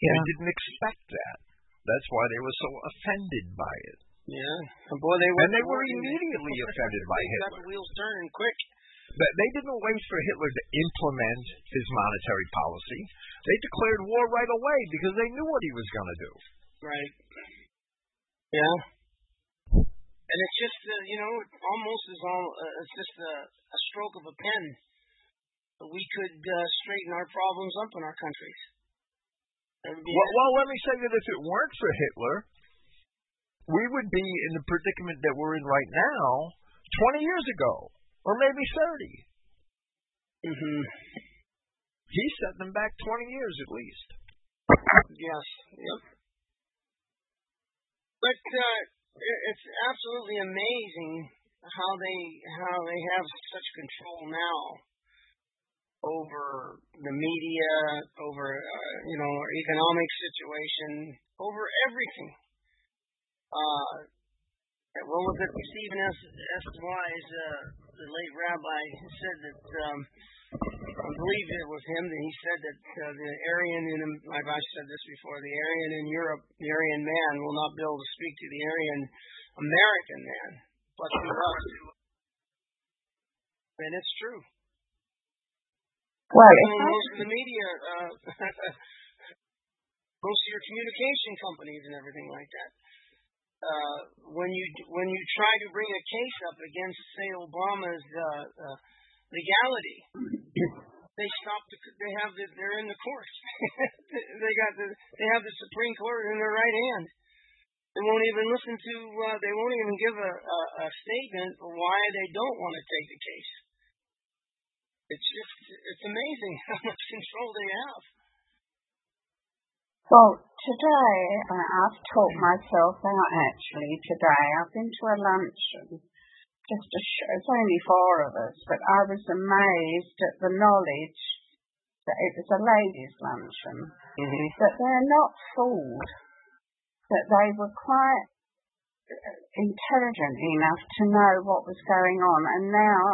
Yeah. They didn't expect that. That's why they were so offended by it. Yeah. And, boy, they were, and they were immediately they, offended by Hitler. They got the wheels turning quick. But they didn't wait for Hitler to implement his monetary policy. They declared war right away because they knew what he was going to do. Right. Yeah. And it's just, uh, you know, it almost is all, uh, it's just a, a stroke of a pen. We could uh, straighten our problems up in our countries. Well, well, let me say that if it weren't for Hitler, we would be in the predicament that we're in right now twenty years ago, or maybe thirty. Mm-hmm. He set them back twenty years at least. Yes. Yep. But, uh, it's absolutely amazing how they how they have such control now over the media, over uh, you know our economic situation, over everything. Uh, what was it? Stephen S. S. Wise, uh, the late rabbi, said that um, I believe it was him that he said that uh, the Aryan in I've said this before the Aryan in Europe, the Aryan man will not be able to speak to the Aryan American man. But we love to, and it's true. Right. Well, most of the media, uh, most of your communication companies and everything like that. Uh, when you when you try to bring a case up against, say, Obama's uh, uh, legality, they stop. The, they have. The, they're in the courts. They got. The, they have the Supreme Court in their right hand. They won't even listen to. Uh, they won't even give a, a, a statement for why they don't want to take the case. It's just. It's amazing how much control they have. Well, today I, I've taught myself out. Actually, today I've been to a luncheon. Just a sh- it's only four of us, but I was amazed at the knowledge that it was a ladies' luncheon, mm-hmm. that they're not fooled, that they were quite intelligent enough to know what was going on, and now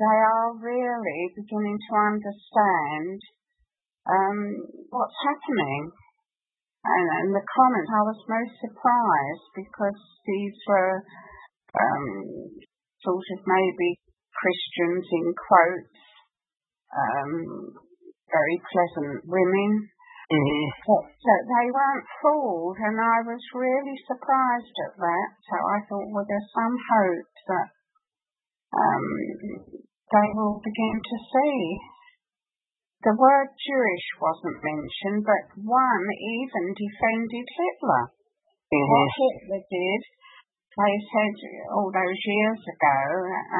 they are really beginning to understand um, what's happening. And, and the comments, I was most surprised because these were um, sort of maybe Christians in quotes, um, very pleasant women. Mm-hmm. But, but they weren't fooled, and I was really surprised at that. So I thought, well, there's some hope that um, they will begin to see. The word Jewish wasn't mentioned, but one even defended Hitler. Mm-hmm. What Hitler did, they said all those years ago,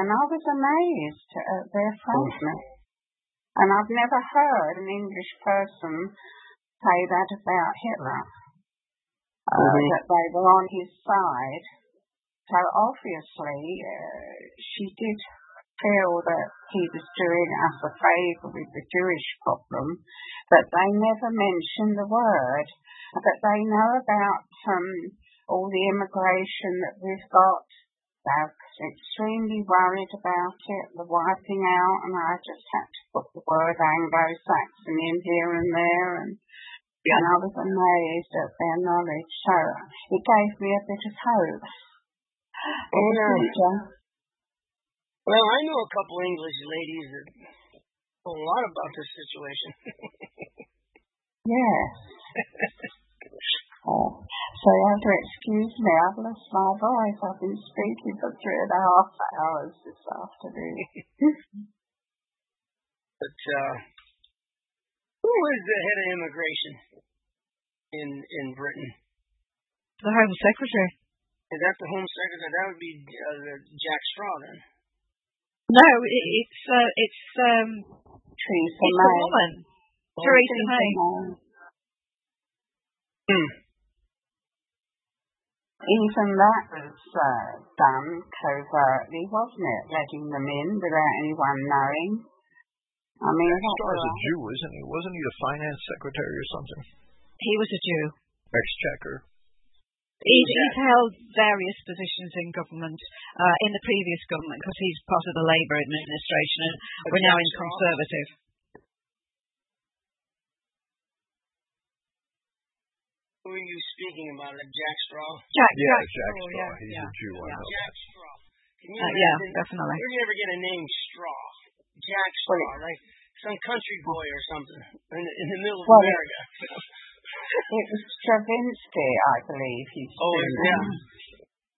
and I was amazed at their frankness. Mm-hmm. And I've never heard an English person say that about Hitler, uh, mm-hmm. that they were on his side. So obviously uh, she did feel that he was doing us a favour with the Jewish problem, but they never mentioned the word. But they know about um, all the immigration that we've got. They're extremely worried about it, the wiping out, and I just had to put the word Anglo-Saxon in here and there, and yeah. And I was amazed at their knowledge, so it gave me a bit of hope. Oh, yeah. Well, I know a couple English ladies that know a lot about this situation. Yes. Oh. So you have to excuse me, I've lost my voice. I've been speaking for three and a half hours this afternoon. But uh, who is the head of immigration in, in Britain? The Home Secretary. Is that the Home Secretary? That would be uh, Jack Straw, then. No, it, it's uh, it's um, Theresa May. A woman. Oh, Theresa May. Hmm. Even that was uh, done covertly, wasn't it? Letting them in without anyone knowing. I mean, Jack was a Jew, isn't he? Wasn't he the finance secretary or something? He was a Jew. Exchequer. He's, he's held various positions in government, uh, in the previous government, because he's part of the Labour administration, and but we're now in Conservative. Who are you speaking about? Like Jack Straw? Jack, yeah, Jack, Jack Straw, yeah. He's yeah. a Jew, I know. Jack Straw. Uh, yeah, think, definitely. Where do you ever get a name Straw? Jack Straw, like right? Some country boy or something, in, in the middle of well, America. It was Stravinsky, I believe. He's oh, yeah.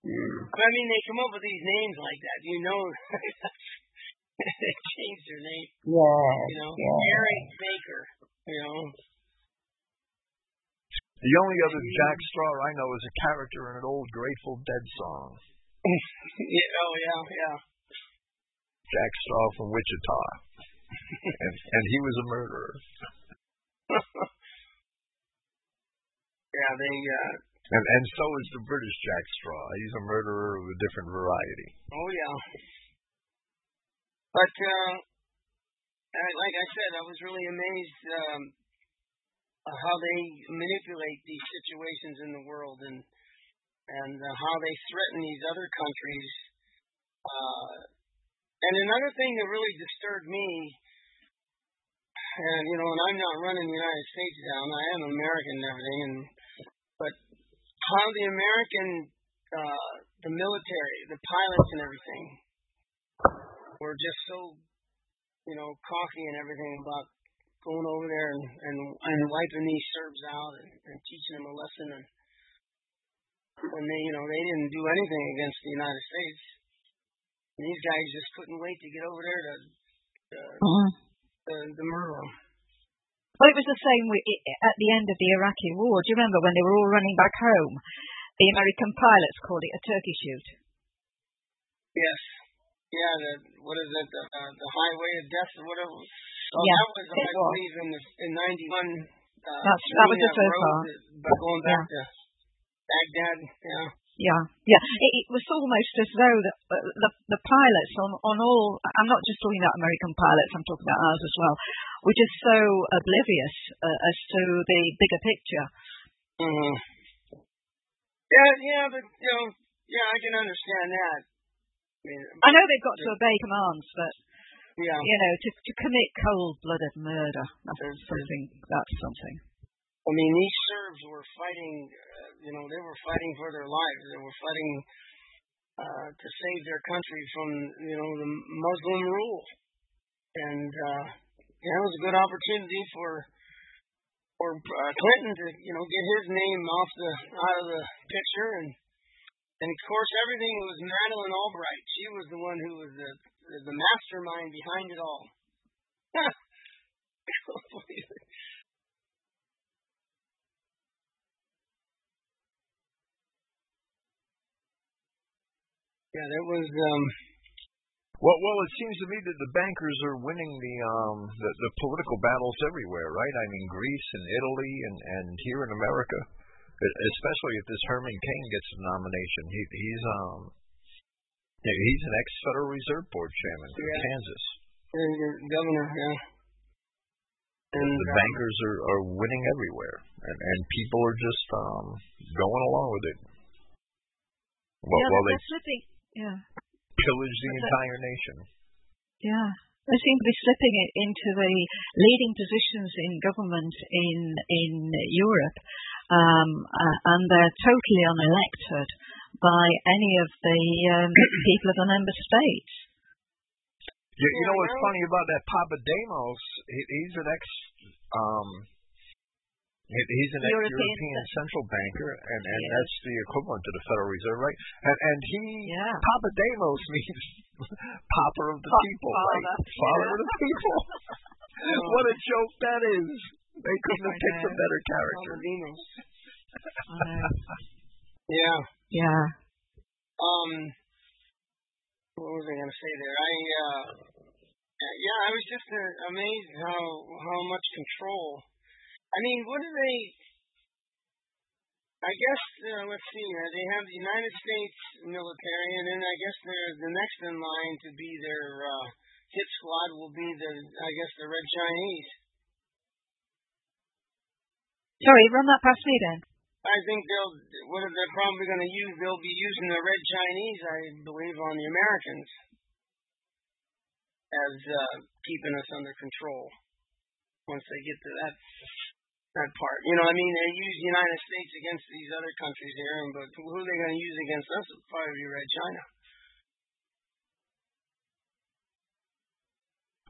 Mm. But I mean, they come up with these names like that. You know, they change their name. Yeah. You know, Eric yeah. Baker. You know. The only other Jack Straw I know is a character in an old Grateful Dead song. Yeah, oh yeah, yeah. Jack Straw from Wichita, and, and he was a murderer. Yeah, they, uh... And, and so is the British Jack Straw. He's a murderer of a different variety. Oh, yeah. But, uh, like I said, I was really amazed, um, how they manipulate these situations in the world, and, and uh, how they threaten these other countries. Uh, and another thing that really disturbed me, and, you know, and I'm not running the United States down, I am American and everything, and but how the American, uh, the military, the pilots and everything were just so, you know, cocky and everything about going over there and, and, and wiping these Serbs out and, and teaching them a lesson. And, and they, you know, they didn't do anything against the United States. And these guys just couldn't wait to get over there to, to uh-huh. the, the murder. Well, it was the same with, at the end of the Iraqi war. Do you remember when they were all running back home? The American pilots called it a turkey shoot. Yes. Yeah, the, what is it, the, uh, the highway of death or whatever? Oh, yeah, that was, I believe, in, the, in ninety-one. Uh, That's, that was the first part. Going back yeah. to Baghdad, yeah. Yeah, yeah. It, it was almost as though the, the, the pilots on, on all, I'm not just talking about American pilots, I'm talking about ours as well, were just so oblivious uh, as to the bigger picture. Mm-hmm. Yeah, yeah, but, you know, yeah, I can understand that. I, mean, I know they've got to obey commands, but, yeah. you know, to, to commit cold-blooded murder, that's mm-hmm. something, that's something. I mean, these Serbs were fighting, uh, you know, they were fighting for their lives. They were fighting uh, to save their country from, you know, the Muslim rule. And uh, you know, it was a good opportunity for for uh, Clinton to, you know, get his name off the out of the picture. And and of course, everything was Madeleine Albright. She was the one who was the the, the mastermind behind it all. I don't believe it. Yeah, that was. Um, well, well, it seems to me that the bankers are winning the, um, the the political battles everywhere, right? I mean, Greece and Italy and, and here in America, especially if this Herman Cain gets the nomination. He, he's um he's an ex-Federal Reserve Board chairman from yeah. Kansas. And your governor, yeah. And the uh, bankers are, are winning everywhere, and, and people are just um going along with it. Well, yeah, well they. Slipping. Yeah. Pillage the but, entire nation. Yeah. They seem to be slipping it into the leading positions in government in in Europe, um, uh, and they're totally unelected by any of the um, people of the member states. You, you know what's funny about that Papademos? He, he's an ex, um, he, he's an ex European, European central banker, and, and yeah. that's the equivalent to the Federal Reserve, right? And, and he, yeah. Papademos means popper of the Pop, people, father. right? Father yeah. of the people. oh. What a joke that is! They couldn't have picked a better character. Papademos. uh, yeah. Yeah. Um. What was I going to say there? I, uh, yeah, I was just uh, amazed how how much control. I mean, what do they? I guess uh, let's see. Uh, they have the United States military, and then I guess the next in line to be their uh, hit squad will be the, I guess, the Red Chinese. Sorry, run that past me then. I think they'll, what they're probably going to use, they'll be using the Red Chinese, I believe, on the Americans as uh, keeping us under control once they get to that that part. You know, I mean, they use the United States against these other countries there, but who they're going to use against us will probably be Red China.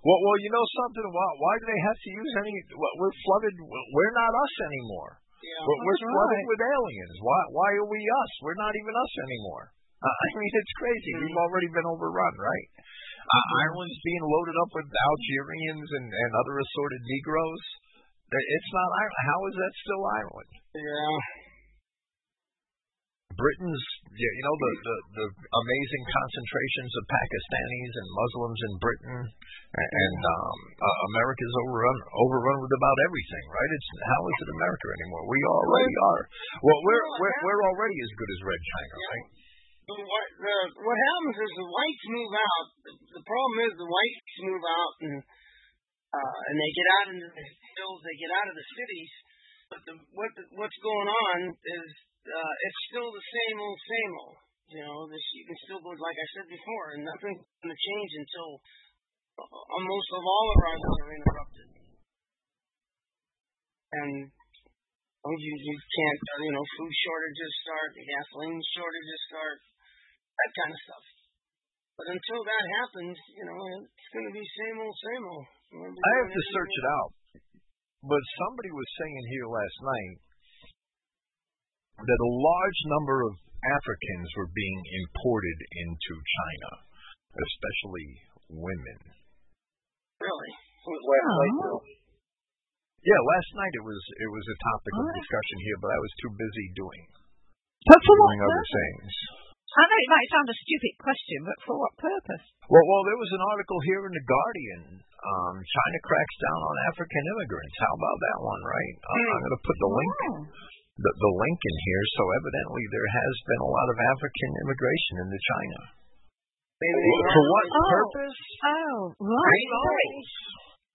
Well, well, you know something, why, why do they have to use any, we're flooded, we're not us anymore. Yeah, we're we're flooded right. with aliens. Why Why are we us? We're not even us anymore. Uh, I mean, it's crazy. Mm-hmm. We've already been overrun, right? Uh, mm-hmm. Ireland's being loaded up with Algerians and, and other assorted Negroes. It's not Ireland. How is that still Ireland? Yeah. Britain's, you know, the, the, the amazing concentrations of Pakistanis and Muslims in Britain, and, and um, uh, America's overrun overrun with about everything, right? It's how is it America anymore? We already are. Well, we're we're, we're already as good as Red China, right? Yeah. What, the, what happens is the whites move out. The problem is the whites move out, and uh, and they get out into the hills, they get out of the cities. But the, what the, what's going on is. Uh, it's still the same old, same old. You know, this, you can still go, like I said before, and nothing's going to change until almost of all of our lives are interrupted. And well, you, you can't, you know, food shortages start, gasoline shortages start, that kind of stuff. But until that happens, you know, it's going to be same old, same old. I have to search it out. But somebody was saying here last night that a large number of Africans were being imported into China, especially women. Really? Last night, yeah, last night it was it was a topic of right. discussion here, but I was too busy doing doing other things. I know it might sound a stupid question, but for what purpose? Well, well, there was an article here in The Guardian. Um, China cracks down on African immigrants. How about that one? Right? Mm. I'm, I'm going to put the link. Wow. The, the link in here, so evidently there has been a lot of African immigration into China. Maybe. For what oh, purpose? Oh, right.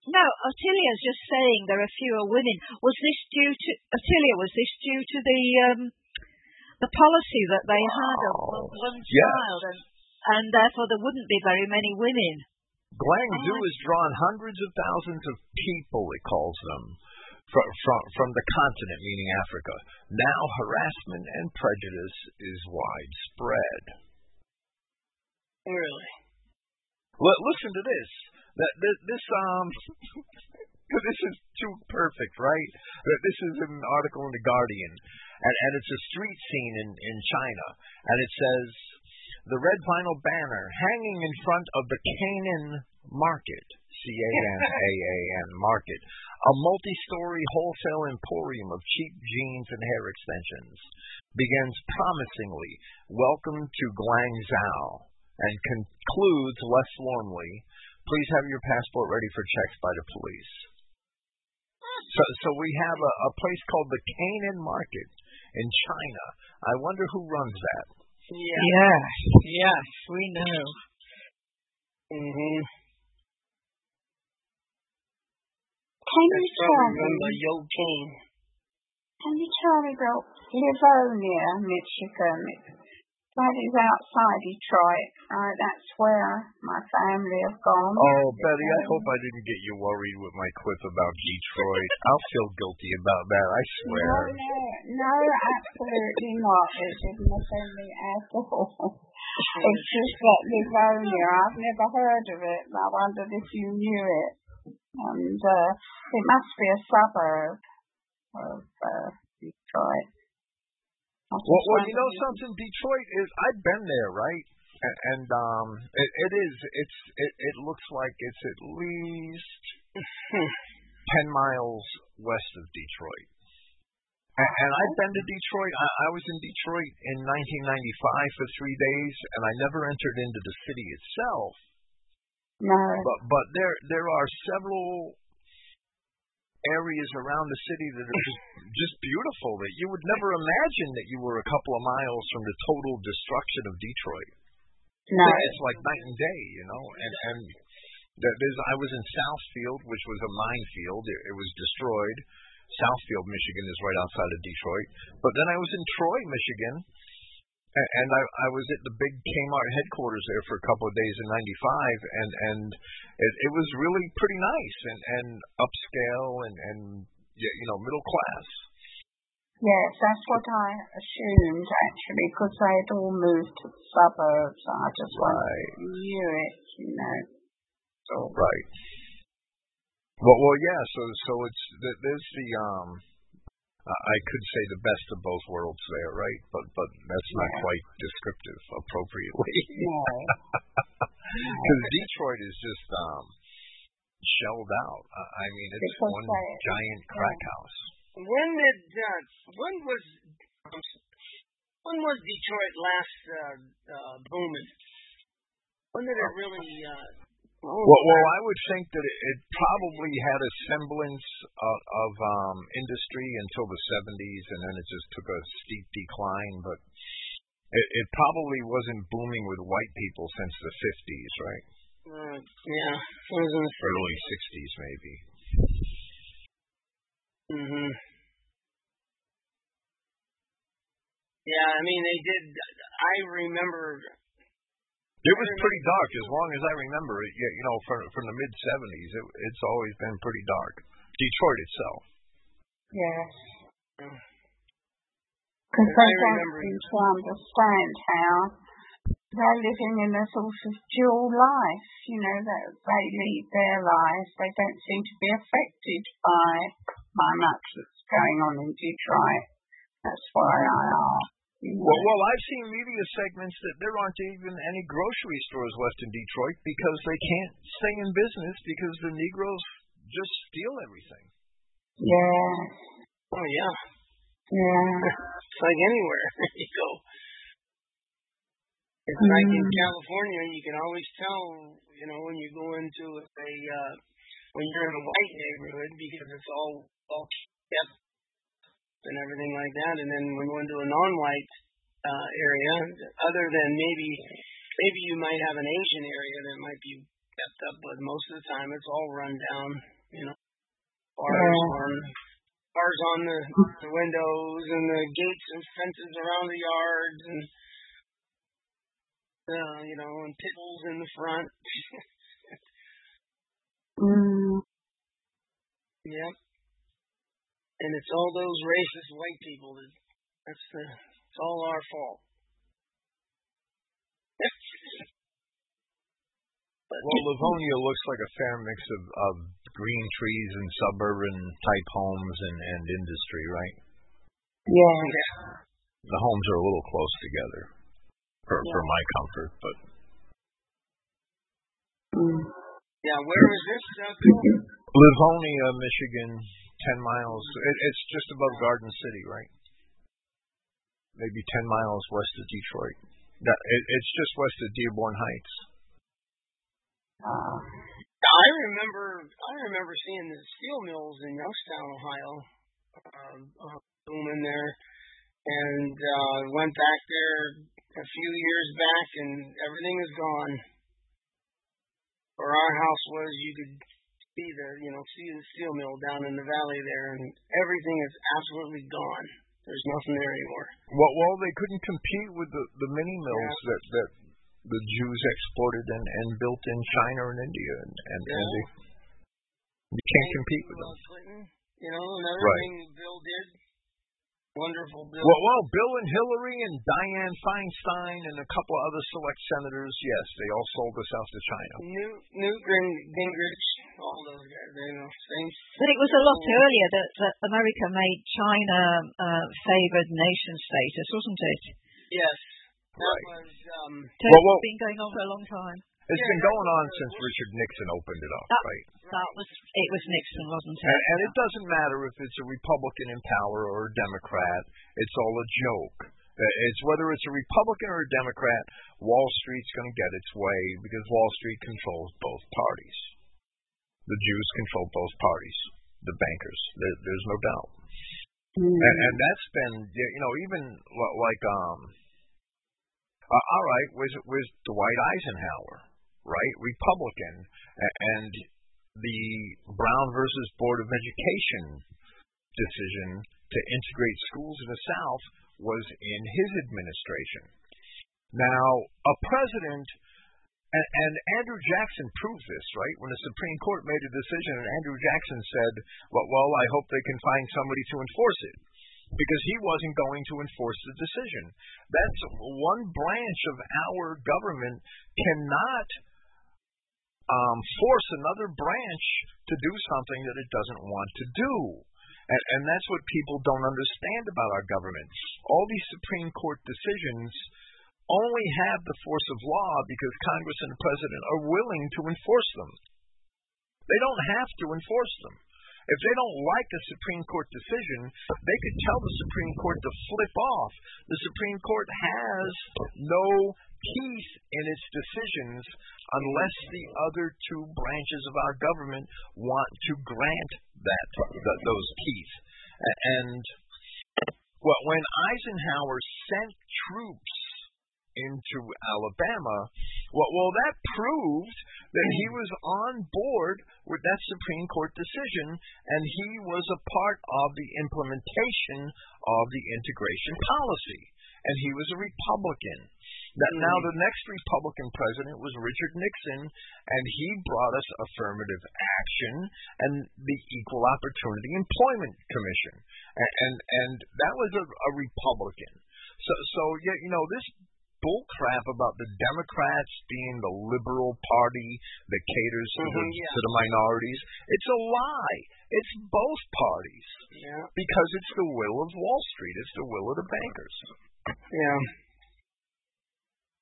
No, Ottilia's just saying there are fewer women. Was this due to Ottilia? Was this due to the um, the policy that they had of oh, one child, yes. and, and therefore there wouldn't be very many women? Guangzhou oh. has drawn hundreds of thousands of people. It calls them. From, from from the continent, meaning Africa. Now harassment and prejudice is widespread. Really? Well, listen to this. That this, this um, because this is too perfect, right? That this is an article in the Guardian, and and it's a street scene in in China, and it says the red vinyl banner hanging in front of the Canaan Market, C A N A A N Market, a multi-story wholesale emporium of cheap jeans and hair extensions, begins promisingly, "Welcome to Guangzhou," and concludes less warmly, "Please have your passport ready for checks by the police." So, so we have a, a place called the Canaan Market in China. I wonder who runs that. Yeah. Yes, yes, we know. Mm-hmm. Can you tell me? Can you tell me about Livonia, Michigan? That is outside Detroit. Uh, that's where my family have gone. Oh, Betty, I hope I didn't get you worried with my quip about Detroit. I'll feel guilty about that, I swear. No, no, no, absolutely not. It didn't offend me at all. It's just that Livonia, I've never heard of it, but I wondered if you knew it. And uh, it must be a suburb of uh, Detroit. Well, well, you know something, Detroit is, I've been there, right? And, and um, it, it is, it's, it, it looks like it's at least ten miles west of Detroit. And, and I've been to Detroit. I, I was in Detroit in nineteen ninety-five for three days, and I never entered into the city itself. No. But, but there, there are several areas around the city that are just, just beautiful, that you would never imagine that you were a couple of miles from the total destruction of Detroit. No. It's like night and day, you know. And, and there's, I was in Southfield, which was a minefield. It, it was destroyed. Southfield, Michigan is right outside of Detroit. But then I was in Troy, Michigan, and, and I, I was at the big Kmart headquarters there for a couple of days in ninety-five, and, and it, it was really pretty nice and, and upscale and, and, you know, middle class. Yes, that's what I assumed, actually, because they had all moved to the suburbs. I just right. knew it, you know. So. Right. Well, well, yeah, so so it's there's the, um, I could say the best of both worlds there, right? But but that's yeah. not quite descriptive appropriately. Because yeah. Detroit is just um, shelled out. I mean, it's because one they, giant crack house. When did, uh, when was, when was Detroit last uh, uh, booming? When did it really... Uh, Well, well, I would think that it probably had a semblance of, of um, industry until the seventies, and then it just took a steep decline, but it, it probably wasn't booming with white people since the fifties, right? Uh, yeah. It was in the early sixties, maybe. Mm-hmm. Yeah, I mean, they did, I remember... It was pretty dark, as long as I remember it. You know, from from the mid seventies, it, it's always been pretty dark. Detroit itself. Yes. Because I don't seem to understand how they're living in a sort of dual life. You know, that they lead their lives. They don't seem to be affected by by much that's going on in Detroit. That's why I asked. Well, well, I've seen media segments that there aren't even any grocery stores left in Detroit because they can't stay in business because the Negroes just steal everything. Yeah. Oh, yeah. Yeah. It's like anywhere you go. It's mm-hmm. like in California, you can always tell, you know, when you go into a, uh, when you're in a white neighborhood because it's all, all kept. And everything like that, and then when you go into a non-white uh, area, other than maybe maybe you might have an Asian area that might be kept up, but most of the time it's all run down, you know, bars yeah. on bars on the, the windows and the gates and fences around the yards, and uh, you know, and pit bulls in the front. mm. Yeah. And it's all those racist white people. That, that's the. It's all our fault. Well, Livonia looks like a fair mix of, of green trees and suburban-type homes and, and industry, right? Yeah. The homes are a little close together for, yeah. for my comfort, but... Mm. Yeah, where is this? Livonia, Michigan, ten miles. It, it's just above Garden City, right? Maybe ten miles west of Detroit. That, it, it's just west of Dearborn Heights. Uh, I remember, I remember seeing the steel mills in Youngstown, Ohio, uh, uh, booming there, and uh, went back there a few years back, and everything is gone. Where our house was, you could see the, you know, see the steel mill down in the valley there, and everything is absolutely gone. There's nothing there anymore. Well, well, they couldn't compete with the the mini mills yeah. that that. the Jews exported and, and built in China and India, and, and, yeah. and they, you can't compete with them. Clinton, you know, and everything right. Bill did, wonderful Bill. Well, well, Bill and Hillary and Dianne Feinstein and a couple of other select senators, yes, they all sold us out to China. Newt, Newt Gingrich, all those guys, you know, things. But it was a lot earlier that, that America made China uh, favored nation status, wasn't it? Yes. Right. Was, um, so well, well, it's been going on for a long time. It's yeah, been going on since Richard Nixon opened it up, that, right? That was it was Nixon, wasn't it? And, and it doesn't matter if it's a Republican in power or a Democrat. It's all a joke. It's whether it's a Republican or a Democrat, Wall Street's going to get its way because Wall Street controls both parties. The Jews control both parties, the bankers. There, there's no doubt. Mm. And, and that's been, you know, even like... um. Uh, all right, was was Dwight Eisenhower, right? Republican, and the Brown versus Board of Education decision to integrate schools in the South was in his administration. Now, a president, and, and Andrew Jackson proved this, right? When the Supreme Court made a decision, and Andrew Jackson said, well, well I hope they can find somebody to enforce it. Because he wasn't going to enforce the decision. That's one branch of our government cannot um, force another branch to do something that it doesn't want to do. And, and that's what people don't understand about our government. All these Supreme Court decisions only have the force of law because Congress and the President are willing to enforce them. They don't have to enforce them. If they don't like a Supreme Court decision, they could tell the Supreme Court to flip off. The Supreme Court has no teeth in its decisions unless the other two branches of our government want to grant that th- those teeth. And well, when Eisenhower sent troops into Alabama, well, well, that proved that he was on board with that Supreme Court decision, and he was a part of the implementation of the integration policy, and he was a Republican. That now the next Republican president was Richard Nixon, and he brought us affirmative action and the Equal Opportunity Employment Commission, and and, and that was a, a Republican. So so yeah, you know this. Bullcrap about the Democrats being the liberal party that caters mm-hmm, to, the, yeah. to the minorities. It's a lie. It's both parties yeah. because it's the will of Wall Street. It's the will of the bankers. Yeah.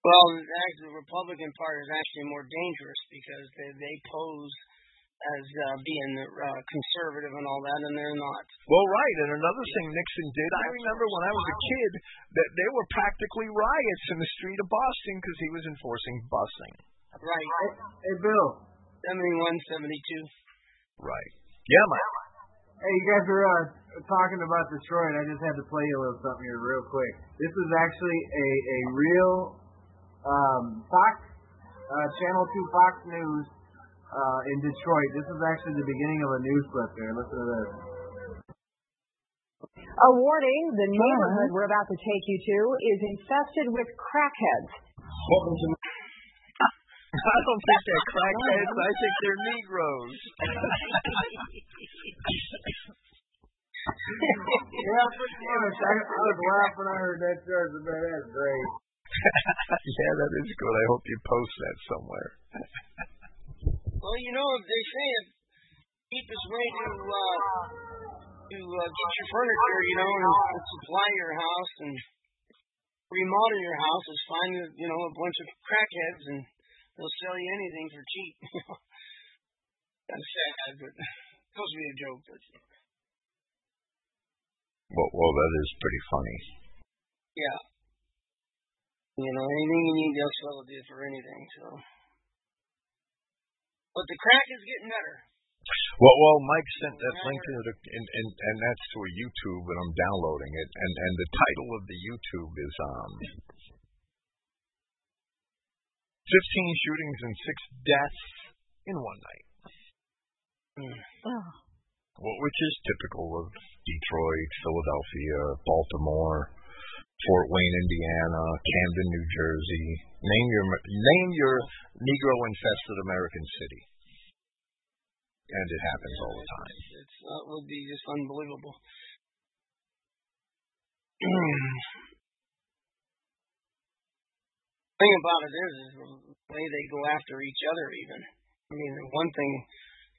Well, actually, the Republican Party is actually more dangerous because they, they pose as uh, being uh, conservative and all that, and they're not. Well, right, and another thing Nixon did, I remember when I was a kid, that there were practically riots in the street of Boston because he was enforcing busing. Right. Hey, Bill. seventy-one seventy-two. Right. Yeah, Mike. Hey, you guys are uh, talking about Detroit. I just had to play you a little something here real quick. This is actually a, a real um, Fox, uh, Channel two Fox News, Uh, in Detroit. This is actually the beginning of a news clip there. Listen to this. A warning, the neighborhood we're about to take you to is infested with crackheads. I don't think they're crackheads. I think they're Negroes. Yeah, pretty much. I was laughing. I heard that charge. That's great. Yeah, that is good. I hope you post that somewhere. Well, you know, they say the cheapest way to uh, to uh, get your furniture, you know, and, and supply your house and remodel your house is find, you know, a bunch of crackheads and they'll sell you anything for cheap. That's sad, but it's supposed to be a joke. But... Well, well, that is pretty funny. Yeah. You know, anything you need, they'll sell it for anything, so... But the crack is getting better. Well, well, Mike sent that link to the, and, and and that's to a YouTube, and I'm downloading it. And and the title of the YouTube is um, fifteen shootings and six deaths in one night. Mm. Oh. Well, which is typical of Detroit, Philadelphia, Baltimore, Fort Wayne, Indiana, Camden, New Jersey. Name your name your Negro-infested American city. And it happens all the time. It's, that would be just unbelievable. The thing about it is, is the way they go after each other, even. I mean, the one thing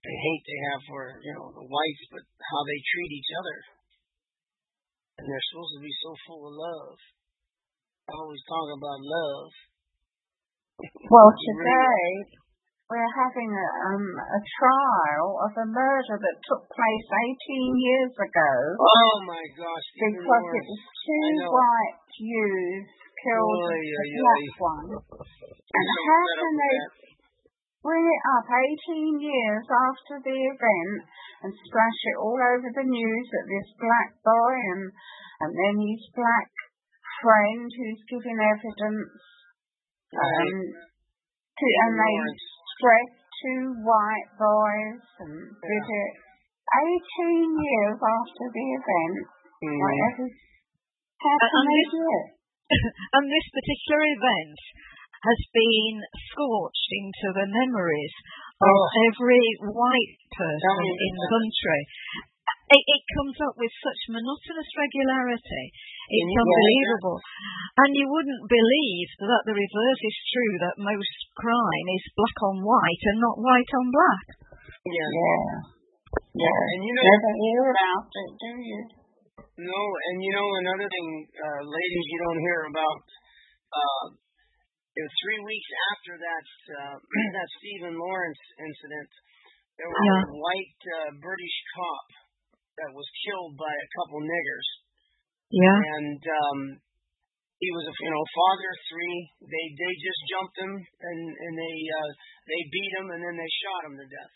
they hate they have for, you know, the whites, but how they treat each other. And they're supposed to be so full of love. I always talk about love. Well, today we're having a, um, a trial of a murder that took place eighteen years ago. Oh, my gosh. Because Lord. It was two white youths killed oh, yeah, a black yeah. one. And how can they bring it up eighteen years after the event and splash it all over the news that this black boy and, and then his black friend who's giving evidence um, to, and they... dressed two white boys and yeah. did it eighteen years after the event. Mm. Like, how can uh, they this, do it? And this particular event has been scorched into the memories oh. of every white person oh, in the country. It, it comes up with such monotonous regularity. It's yeah, unbelievable. Yeah. And you wouldn't believe that the reverse is true, that most crime is black on white and not white on black. Yeah. Yeah. yeah. And you know, never hear about it, do you? No, and you know, another thing, uh, ladies, you don't hear about, uh, it was three weeks after that, uh, that Stephen Lawrence incident, there was yeah. a white uh, British cop that was killed by a couple niggers. Yeah. And um, he was a you know father of three. They they just jumped him and and they uh, they beat him and then they shot him to death.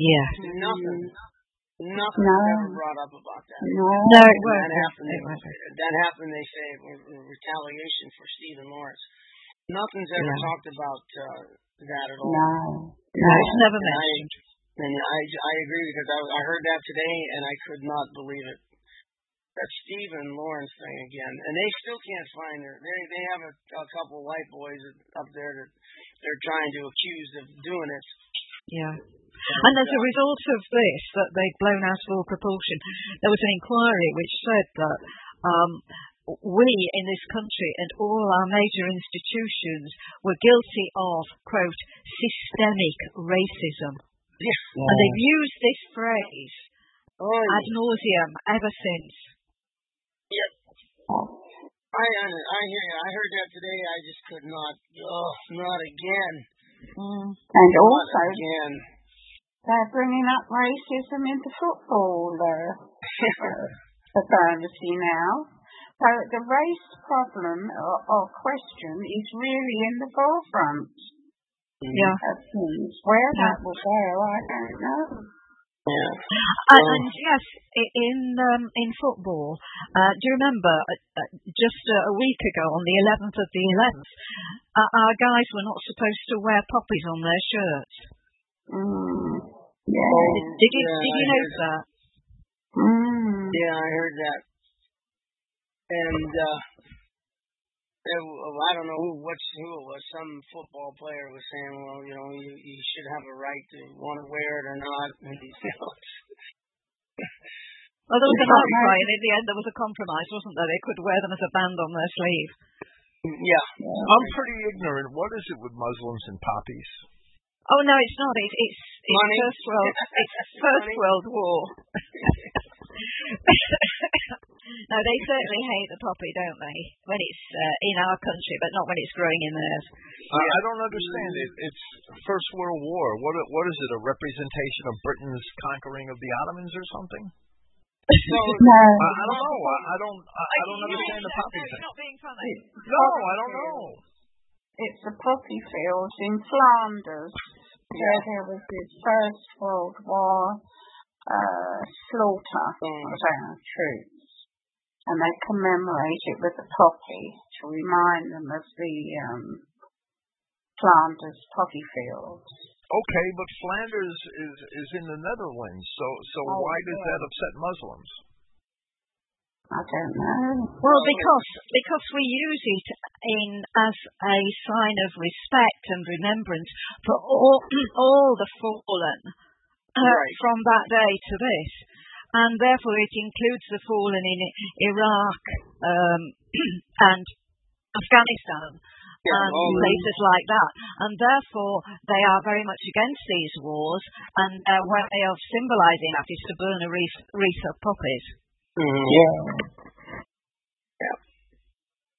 Yeah. Nothing. Mm. Nothing no. was ever brought up about that. No. no it that wasn't. happened. It wasn't. That happened. They say in retaliation for Stephen Lawrence. Nothing's ever no. talked about uh, that at all. No. No. It's never mentioned. I, And I, I agree because I, I heard that today and I could not believe it. That Stephen Lawrence thing again, and they still can't find her. They they have a, a couple white boys up there that they're trying to accuse of doing it. Yeah, and, and as uh, a result of this, that they've blown out of all proportion. There was an inquiry which said that. Um, We in this country and all our major institutions were guilty of, quote, systemic racism. Yes. Yeah. And they've used this phrase oh. ad nauseum ever since. Yep. I, I, I hear you. I heard that today. I just could not. Oh, not again. Mm. And not also, again. They're bringing up racism into football, though. That's what I'm seeing now. So the race problem or, or question is really in the forefront. Yeah. Where that will go, I don't know. Yeah. And, and yes, in um, in football, uh, do you remember uh, just uh, a week ago on the eleventh of the eleventh, uh, our guys were not supposed to wear poppies on their shirts. Mm. Yeah. Did you yeah, Did you know that? Mm. Yeah, I heard that. And uh, it, I don't know who, which, who it was. Some football player was saying, well, you know, you, you should have a right to want to wear it or not. And, you know, well, there was an outcry, and in the end there was a compromise, wasn't there? They could wear them as a band on their sleeve. Yeah. I'm pretty ignorant. What is it with Muslims and poppies? Oh, no, it's not. It, it's it's First World, it's First World War. No, they certainly hate the poppy, don't they? When it's uh, in our country, but not when it's growing in theirs. I, I don't understand it. It's First World War. What? What is it? A representation of Britain's conquering of the Ottomans or something? No, no. I, I don't know. I, I don't. I, I don't understand the poppy thing. Not being funny. No, I don't know. It's the poppy fields in Flanders, where there was the First World War uh, slaughter of our troops. And they commemorate it with a poppy to remind them of the um, Flanders poppy fields. Okay, but Flanders is, is in the Netherlands, so so oh, why does that upset Muslims? I don't know. Well, because because we use it in as a sign of respect and remembrance for all all the fallen uh, right. from that day to this. And therefore it includes the fallen in Iraq um, and Afghanistan yeah, and places right. like that. And therefore they are very much against these wars, and their way of symbolising that is to burn a wreath, wreath of poppies. Mm, yeah. yeah.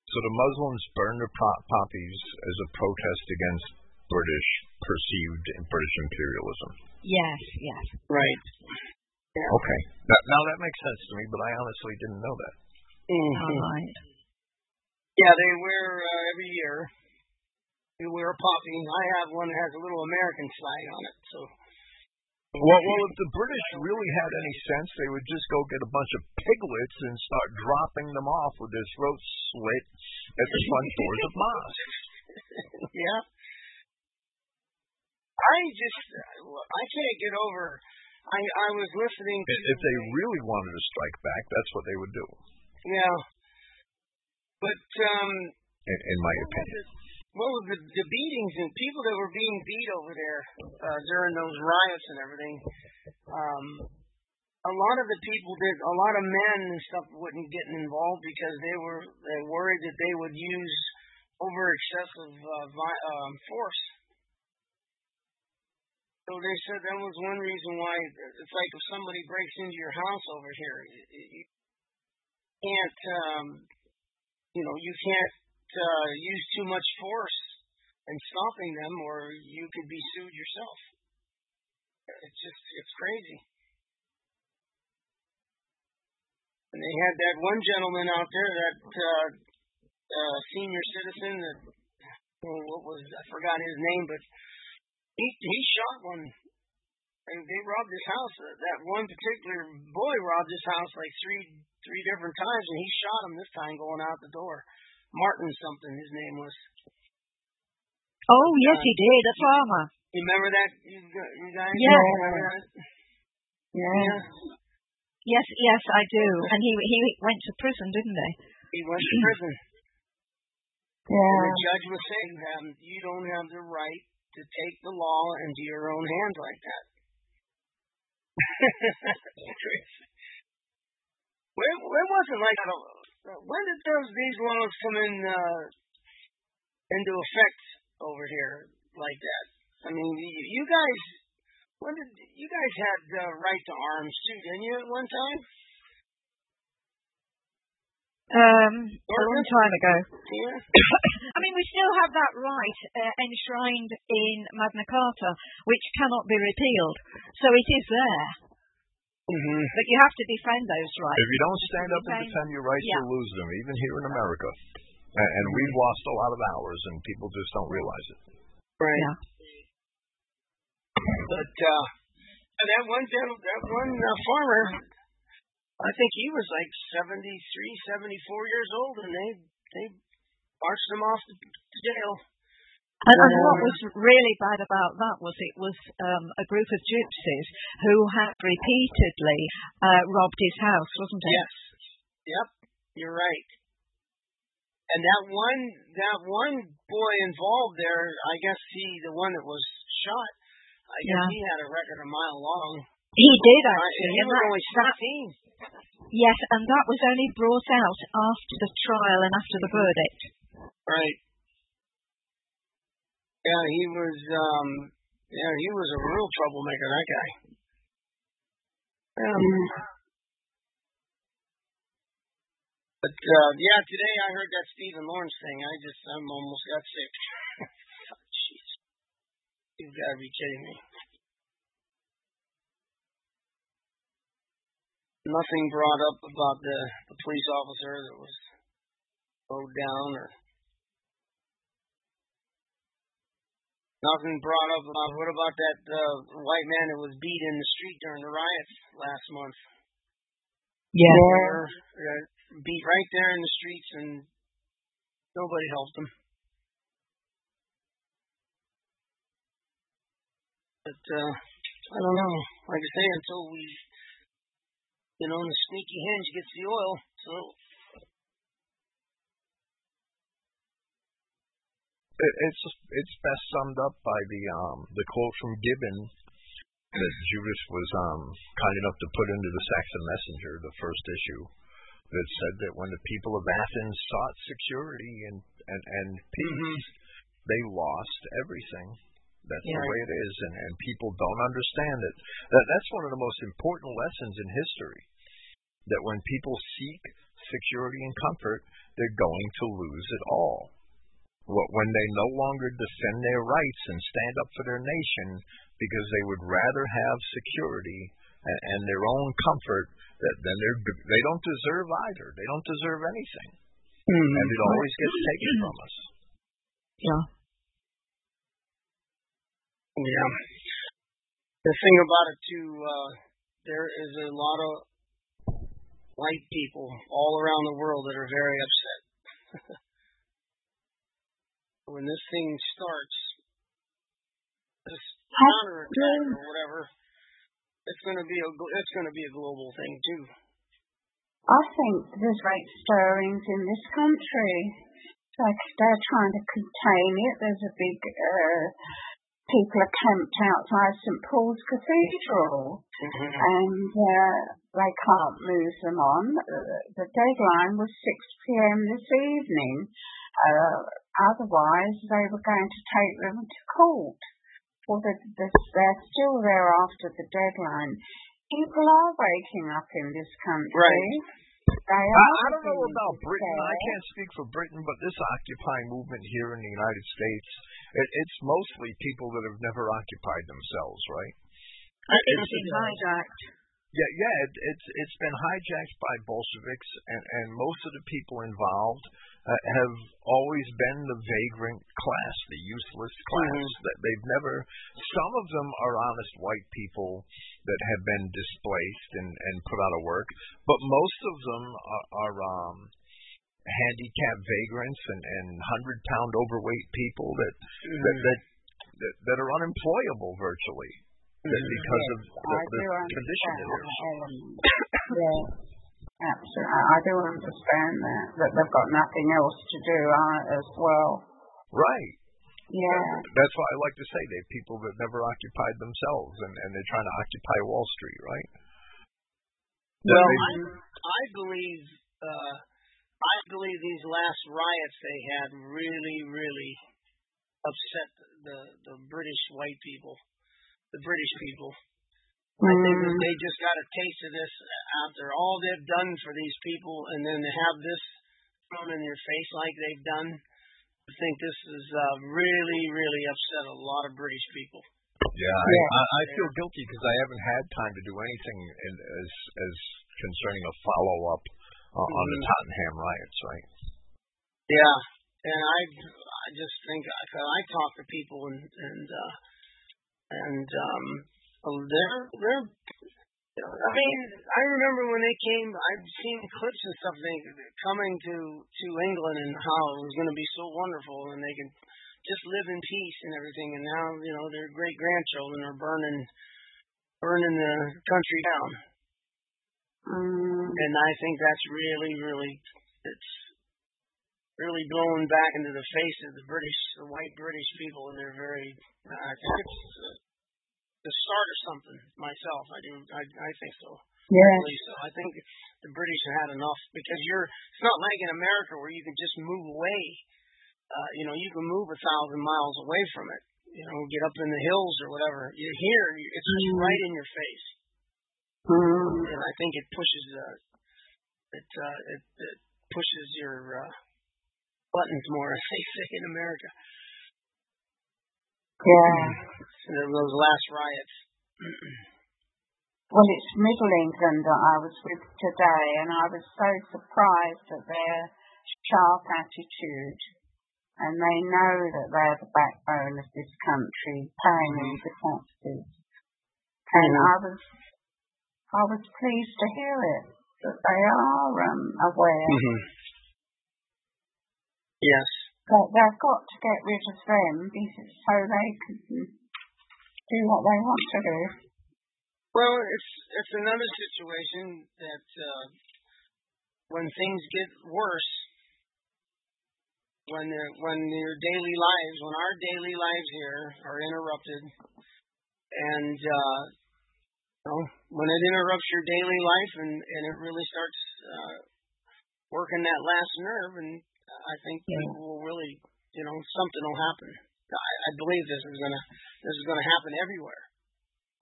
So the Muslims burn the po- poppies as a protest against British, perceived British imperialism. Yes, yes. Right. Yeah. Okay. That, now that makes sense to me, but I honestly didn't know that. Mm-hmm. All right. Yeah, they wear uh, every year. They wear a poppy. I have one that has a little American sign on it. So. Well, well, if the British really had any sense, they would just go get a bunch of piglets and start dropping them off with their throats slit at the front doors of mosques. Yeah. I just, I can't get over. I, I was listening to... If they really wanted to strike back, that's what they would do. Yeah. But, um... In, in my opinion. What was the, the beatings and people that were being beat over there uh, during those riots and everything, um, a lot of the people that... A lot of men and stuff wouldn't get involved because they were they worried that they would use over-excessive uh, vi- um, force. So they said that was one reason why it's like if somebody breaks into your house over here, you can't, um, you know, you can't uh, use too much force in stopping them, or you could be sued yourself. It's just, it's crazy. And they had that one gentleman out there, that uh, uh, senior citizen, that well, what was I forgot his name, but. He, he shot one. They robbed his house. That one particular boy robbed his house like three three different times, and he shot him this time going out the door. Martin something, his name was. Oh, yes, uh, he did. A farmer. You remember that, you, you guys? Yeah. That? Yeah. Yeah. Yes, yes, I do. And he he went to prison, didn't he? He went to prison. Yeah. And the judge was saying to him, you don't have the right to take the law into your own hands like that. When, when was it like, when did those these laws come in uh, into effect over here like that? I mean, you, you guys, when did you guys had the uh, right to arms too, didn't you, at one time? Um, a long time ago. Yeah. I mean, we still have that right uh, enshrined in Magna Carta, which cannot be repealed. So it is there. Mm-hmm. But you have to defend those rights. If you don't stand up defend, and defend your rights, yeah. you'll lose them, even here in America. And, and we've lost a lot of ours, and people just don't realize it. Right. Yeah. But uh, that one, that one uh, farmer... I think he was like seventy-three, seventy-four years old, and they they marched him off to jail. And, and what was really bad about that was it was um, a group of gypsies who had repeatedly uh, robbed his house, wasn't it? Yes. Yep. You're right. And that one that one boy involved there, I guess he, the one that was shot, I guess yeah. he had a record a mile long. He did actually. He was only seventeen. Yes, and that was only brought out after the trial and after the verdict. Right. Yeah, he was, um, Yeah, he was a real troublemaker, that guy. Um, but, uh, yeah, today I heard that Stephen Lawrence thing. I just, I almost got sick. Jeez. You've got to be kidding me. Nothing brought up about the, the police officer that was slowed down or... Nothing brought up about, what about that uh, white man that was beat in the street during the riots last month? Yeah. Or, uh, beat right there in the streets and nobody helped him. But, uh, I don't know. Like I say, until we, you know, the sneaky hinge gets the oil, so... It's just, it's best summed up by the um the quote from Gibbon that Judas was um kind enough to put into the Saxon Messenger, the first issue, that said that when the people of Athens sought security and and, and peace, mm-hmm. they lost everything. That's yeah. the way it is, and, and people don't understand it. That that's one of the most important lessons in history. That when people seek security and comfort, they're going to lose it all. When they no longer defend their rights and stand up for their nation because they would rather have security and, and their own comfort, that then they don't deserve either. They don't deserve anything. Mm-hmm. And it always gets taken from us. Yeah. Yeah. The thing about it, too, uh, there is a lot of white people all around the world that are very upset. When this thing starts, this counterattack or whatever, it's going to be a it's going to be a global thing too. I think there's great stirrings in this country. Like they're trying to contain it. There's a big uh, people are camped outside Saint Paul's Cathedral, mm-hmm. and uh, they can't move them on. The deadline was six p m this evening. Uh, Otherwise, they were going to take them to court. Well, they're, they're still there after the deadline. People are waking up in this country. Right. They are I, I don't know about Britain. There. I can't speak for Britain, but this Occupy movement here in the United States, it, it's mostly people that have never occupied themselves, right? It's, it's been hijacked. Yeah, yeah. It, it's it's been hijacked by Bolsheviks, and, and most of the people involved. Uh, have always been the vagrant class, the useless class. Mm-hmm. That they've never. Some of them are honest white people that have been displaced and, and put out of work, but most of them are, are um, handicapped vagrants and, and hundred-pound overweight people that, mm-hmm. that, that that that are unemployable virtually mm-hmm. because yes, of the, the condition that they're in. Absolutely. I do understand that, that they've got nothing else to do as well. Right. Yeah. That's why I like to say they're people that never occupied themselves, and, and they're trying to occupy Wall Street, right? Well, I, I believe uh, I believe these last riots they had really, really upset the, the British white people, the British people. I think that they just got a taste of this after all they've done for these people, and then to have this thrown in their face like they've done, I think this has uh, really, really upset a lot of British people. Yeah, I, I, I feel guilty because I haven't had time to do anything in, as as concerning a follow-up uh, mm-hmm. on the Tottenham riots, right? Yeah, and I, I just think, I, I talk to people and, and, uh, and, um, Oh, they're, they're, I mean, I remember when they came, I've seen clips and stuff, they coming to, to England and how it was going to be so wonderful and they could just live in peace and everything. And now, you know, their great-grandchildren are burning, burning the country down. Mm. And I think that's really, really, it's really blowing back into the face of the British, the white British people. And they're very, uh, I think it's... Uh, the start of something myself. I do. I, I think so. Yeah. Really so. I think the British have had enough because you're. It's not like in America where you can just move away. Uh, you know, you can move a thousand miles away from it. you know, get up in the hills or whatever. You hear, it's just right in your face. And I think it pushes, uh, it, uh, it, it pushes your uh, buttons more, as they say in America. Yeah. And those last riots. Well, it's Middle England that I was with today, and I was so surprised at their sharp attitude. And they know that they're the backbone of this country, paying all the taxes. And I was, I was pleased to hear it, that they are um, aware. Mm-hmm. Yes. But they've got to get rid of them because so they can do what they want to do. Well, it's it's another situation that uh, when things get worse, When, the, when your daily lives, when our daily lives here are interrupted, and uh, you know, when it interrupts your daily life, and, and it really starts uh, working that last nerve, and I think people will really, you know, something will happen. I, I believe this is gonna this is gonna happen everywhere.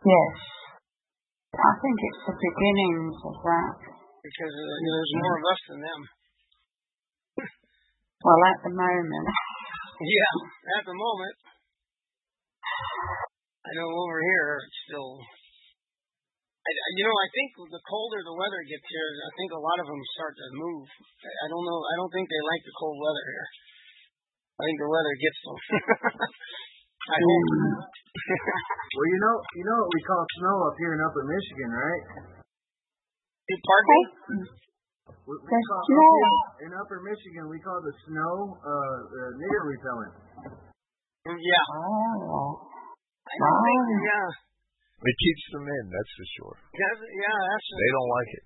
Yes, I think it's the beginnings of that. Because uh, you know, there's more of us than them. Well, at the moment. Yeah, at the moment. I know over here it's still. I, you know, I think the colder the weather gets here, I think a lot of them start to move. I don't know. I don't think they like the cold weather here. I think the weather gets them. I hope. Well, you know, you know what we call snow up here in Upper Michigan, right? Pardon me? We, we the call, snow. In Upper Michigan, we call the snow uh, the nigger repellent. Yeah. Oh. I don't think, yeah. It keeps them in, that's for sure. Yeah, yeah, that's. They don't like it.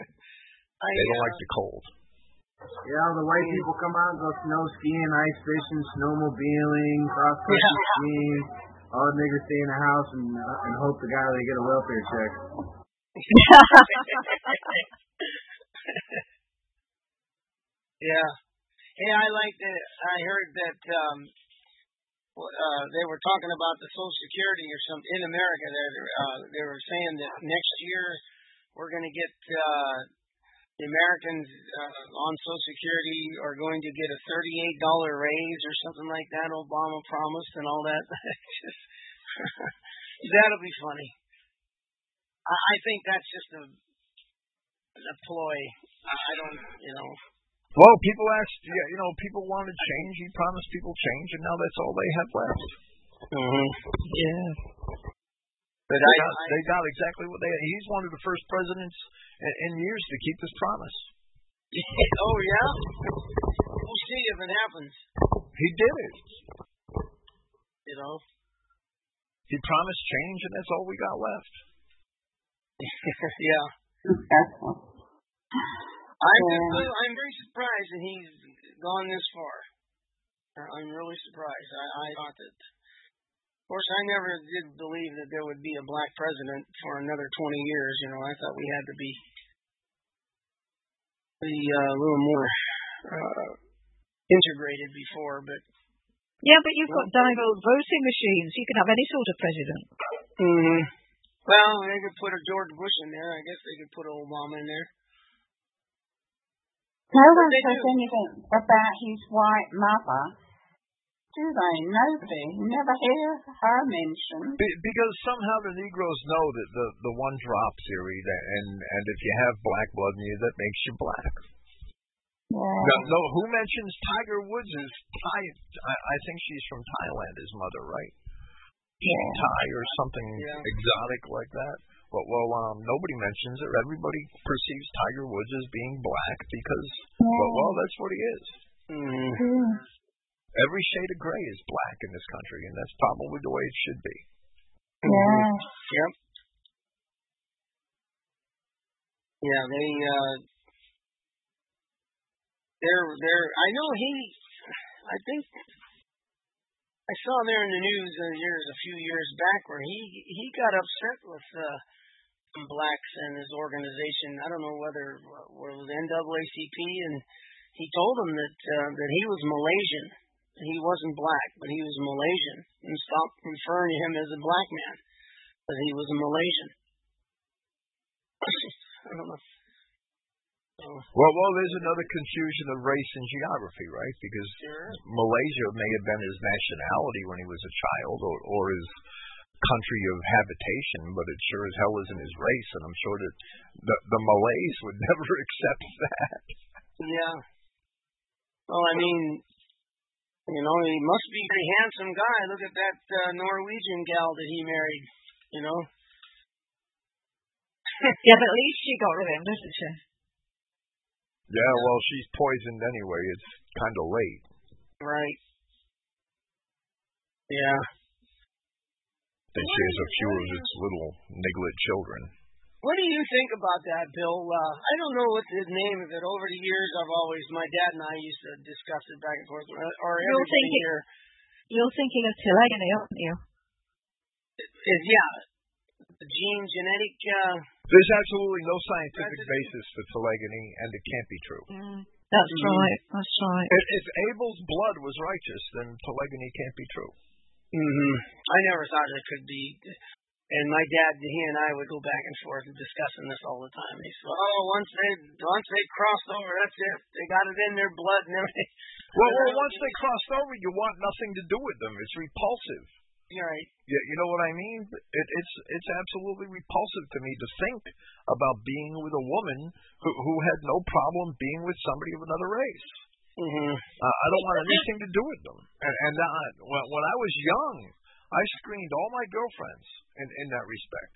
I, they don't uh, like the cold. Yeah, the white yeah. people come out and go snow skiing, ice fishing, snowmobiling, cross country yeah. skiing. All the niggers stay in the house and uh, and hope to God they get a welfare check. Yeah. Hey, I like that. I heard that um, uh, they were talking about the Social Security or something in America. There, uh, they were saying that next year we're going to get uh, the Americans uh, on Social Security are going to get a thirty-eight dollar raise or something like that. Obama promised and all that. Just, that'll be funny. I, I think that's just a. A ploy. I don't, you know. Well, people asked, yeah, you know, people wanted change. He promised people change, and now that's all they have left. Mm-hmm. Yeah. But they, I, got, I, they got exactly what they had. He's one of the first presidents in, in years to keep his promise. Oh, yeah? We'll see if it happens. He did it. You know? He promised change, and that's all we got left. Yeah. I'm, just, I'm very surprised that he's gone this far. I'm really surprised. I, I thought that, of course, I never did believe that there would be a black president for another twenty years. You know, I thought we had to be, be uh, a little more uh, integrated before. But yeah, but you've well, got dial-up voting machines. You can have any sort of president. Mm-hmm. Well, they could put a George Bush in there. I guess they could put Obama in there. No one says anything about his white mother, do they? Nobody. You never hear her mentioned. Be- because somehow the Negroes know that the, the one-drop theory, that, and, and if you have black blood in you, that makes you black. Yeah. No, no, who mentions Tiger Woods is Thai? I-, I think she's from Thailand, his mother, right? Yeah. Thai or something yeah. exotic like that. But, well, um, nobody mentions it. Everybody perceives Tiger Woods as being black because, yeah. well, well, that's what he is. Mm. Yeah. Every shade of gray is black in this country, and that's probably the way it should be. Yeah. Yep. Yeah, they, uh, they're, they're, I know he, I think... I saw there in the news a, years, a few years back where he, he got upset with uh, some blacks and his organization. I don't know whether it was N double A C P, and he told them that uh, that he was Malaysian he wasn't black, but he was Malaysian, and stopped referring to him as a black man, because he was a Malaysian. I don't know. Well, well, there's another confusion of race and geography, right? Because sure. Malaysia may have been his nationality when he was a child, or, or his country of habitation, but it sure as hell isn't his race, and I'm sure that the, the Malays would never accept that. Yeah. Well, I mean, you know, he must be a handsome guy. Look at that uh, Norwegian gal that he married, you know? Yeah, but at least she got rid of him, doesn't she? Yeah, well, she's poisoned anyway. It's kind of late. Right. Yeah. And she has a few of its little nigglet children. What do you think about that, Bill? Uh, I don't know what's his name of it. Over the years, I've always, my dad and I used to discuss it back and forth. Or you're, thinking, here. you're thinking of telegony, aren't you? It, it, yeah. The gene, genetic... Uh, There's absolutely no scientific basis for telegony, and it can't be true. Mm, that's mm-hmm. right. That's right. If, if Abel's blood was righteous, then telegony can't be true. Mm-hmm. I never thought it could be. And my dad, he and I would go back and forth discussing this all the time. He said, oh, once they once they crossed over, that's it. They got it in their blood and everything. Well, well once they crossed over, you want nothing to do with them. It's repulsive. You're right. Yeah, you know what I mean? It, it's it's absolutely repulsive to me to think about being with a woman who, who had no problem being with somebody of another race. Mm-hmm. uh, I don't want anything to do with them. And, and uh, when, when I was young, I screened all my girlfriends in, in that respect.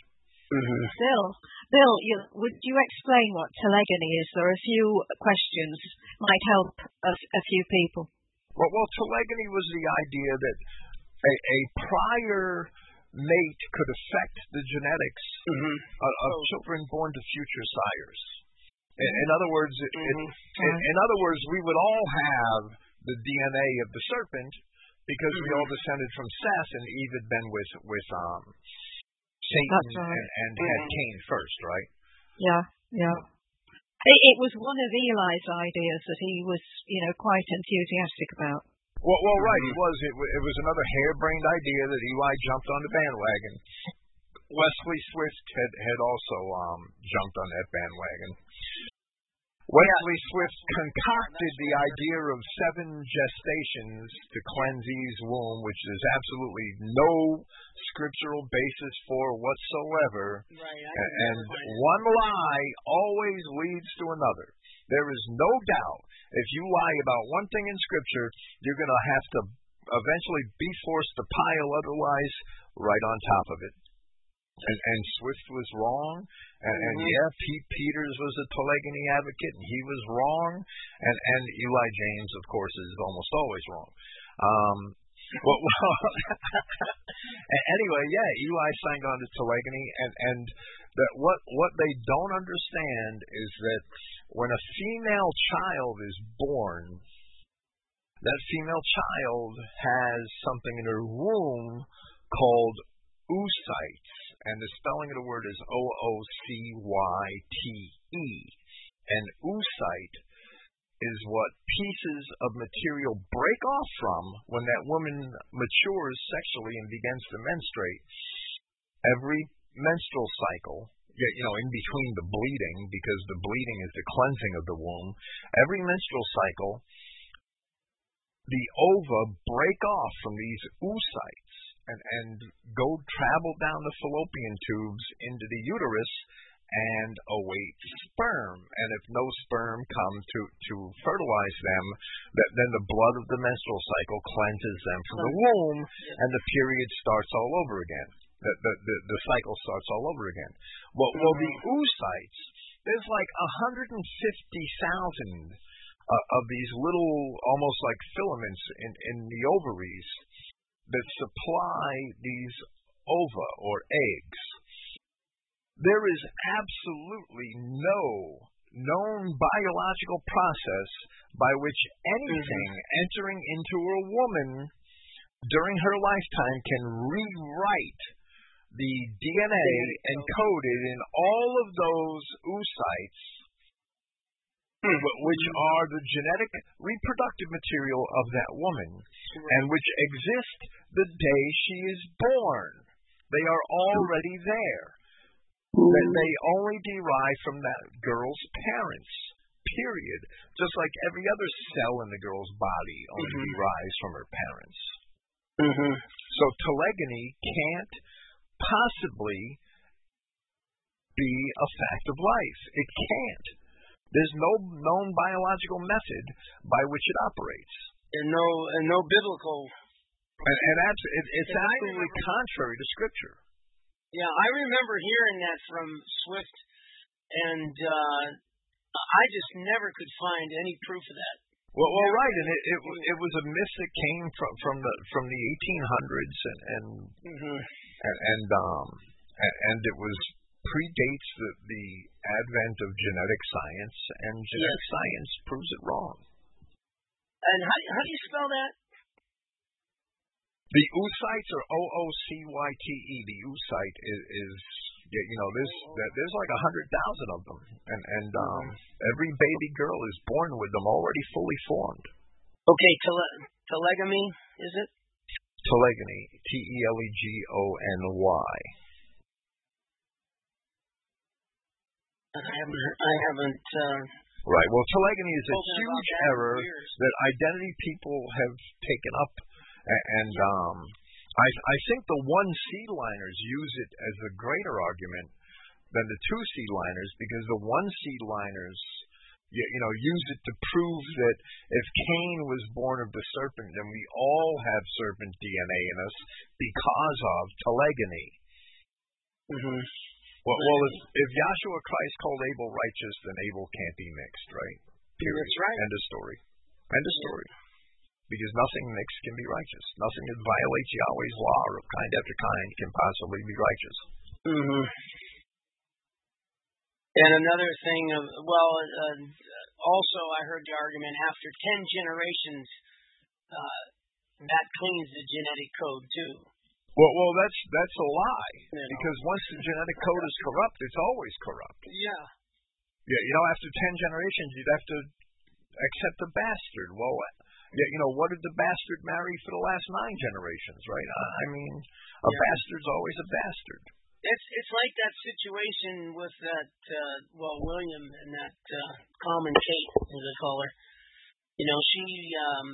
Mm-hmm. Bill, Bill, you, would you explain what telegony is? There are a few questions might help a, a few people. Well, well, telegony was the idea that a, a prior mate could affect the genetics mm-hmm. of, of oh. children born to future sires. In, in other words, it, mm-hmm. it, in, in other words, we would all have the D N A of the serpent because mm-hmm. we all descended from Seth, and Eve had been with with um, Satan right. and, and mm-hmm. had Cain first, right? Yeah, yeah. It, it was one of Eli's ideas that he was, you know, quite enthusiastic about. Well, well, right, mm-hmm. it was. It, it was another harebrained idea that Eli jumped on the bandwagon. Wesley Swift had, had also um, jumped on that bandwagon. Wesley yeah. Swift concocted the idea of seven gestations to cleanse Eve's womb, which there's absolutely no scriptural basis for whatsoever. Right, and and one lie always leads to another. There is no doubt. If you lie about one thing in Scripture, you're going to have to eventually be forced to pile other lies right on top of it. And, and Swift was wrong, and, and yeah, Pete Peters was a telegony advocate, and he was wrong, and, and Eli James, of course, is almost always wrong. Um, well, well anyway, yeah, Eli signed on to telegony, and, and that what, what they don't understand is that when a female child is born, that female child has something in her womb called oocytes, and the spelling of the word is O O C Y T E. And oocyte is what pieces of material break off from when that woman matures sexually and begins to menstruate. Every menstrual cycle, you know, in between the bleeding, because the bleeding is the cleansing of the womb, every menstrual cycle, the ova break off from these oocytes. And, and go travel down the fallopian tubes into the uterus and await sperm. And if no sperm come to, to fertilize them, th- then the blood of the menstrual cycle cleanses them from the womb, and the period starts all over again. The, the, the, the cycle starts all over again. Well, well the oocytes, there's like one hundred fifty thousand uh, of these little, almost like filaments in, in the ovaries, that supply these ova or eggs. There is absolutely no known biological process by which anything entering into a woman during her lifetime can rewrite the D N A encoded in all of those oocytes which are the genetic reproductive material of that woman, and which exist the day she is born. They are already there. That they only derive from that girl's parents, period. Just like every other cell in the girl's body only mm-hmm. derives from her parents. Mm-hmm. So telegony can't possibly be a fact of life. It can't. There's no known biological method by which it operates. And no, and no biblical. And, and abs it, it's and absolutely remember, contrary to Scripture. Yeah, I remember hearing that from Swift, and uh, I just never could find any proof of that. Well, well right, and it, it it was a myth that came from from the from the eighteen hundreds, and and mm-hmm. and, and um and, and it was predates the the advent of genetic science, and genetic yes. science proves it wrong. And how how do you spell that? The oocytes are O O C Y T E. The oocyte is, is you know, there's there's like a hundred thousand of them, and and um, every baby girl is born with them already fully formed. Okay, tele telegamy is it? Telegony, T E L E G O N Y. I haven't. I haven't uh... Right. Well, telegony is a huge error that identity people have taken up. And um, I, I think the one seed liners use it as a greater argument than the two seed liners, because the one seed liners, you, you know, use it to prove that if Cain was born of the serpent, then we all have serpent D N A in us because of telegony. Mm-hmm. Well, well if, if Joshua Christ called Abel righteous, then Abel can't be mixed, right? Period. That's right. End of story. End of story. Yeah. Because nothing mixed can be righteous. Nothing that violates Yahweh's law or of kind after kind can possibly be righteous. Mm-hmm. And another thing, of, well, uh, also I heard the argument after ten generations, uh, that cleans the genetic code too. Well, well, that's that's a lie. You know. Because once the genetic code is corrupt, it's always corrupt. Yeah. Yeah, you know, after ten generations, you'd have to accept a bastard. Well. Yeah, you know, what did the bastard marry for the last nine generations, right? I mean, a yeah. bastard's always a bastard. It's it's like that situation with that, uh, well, William and that uh, common Kate, as they call her. You know, she, um,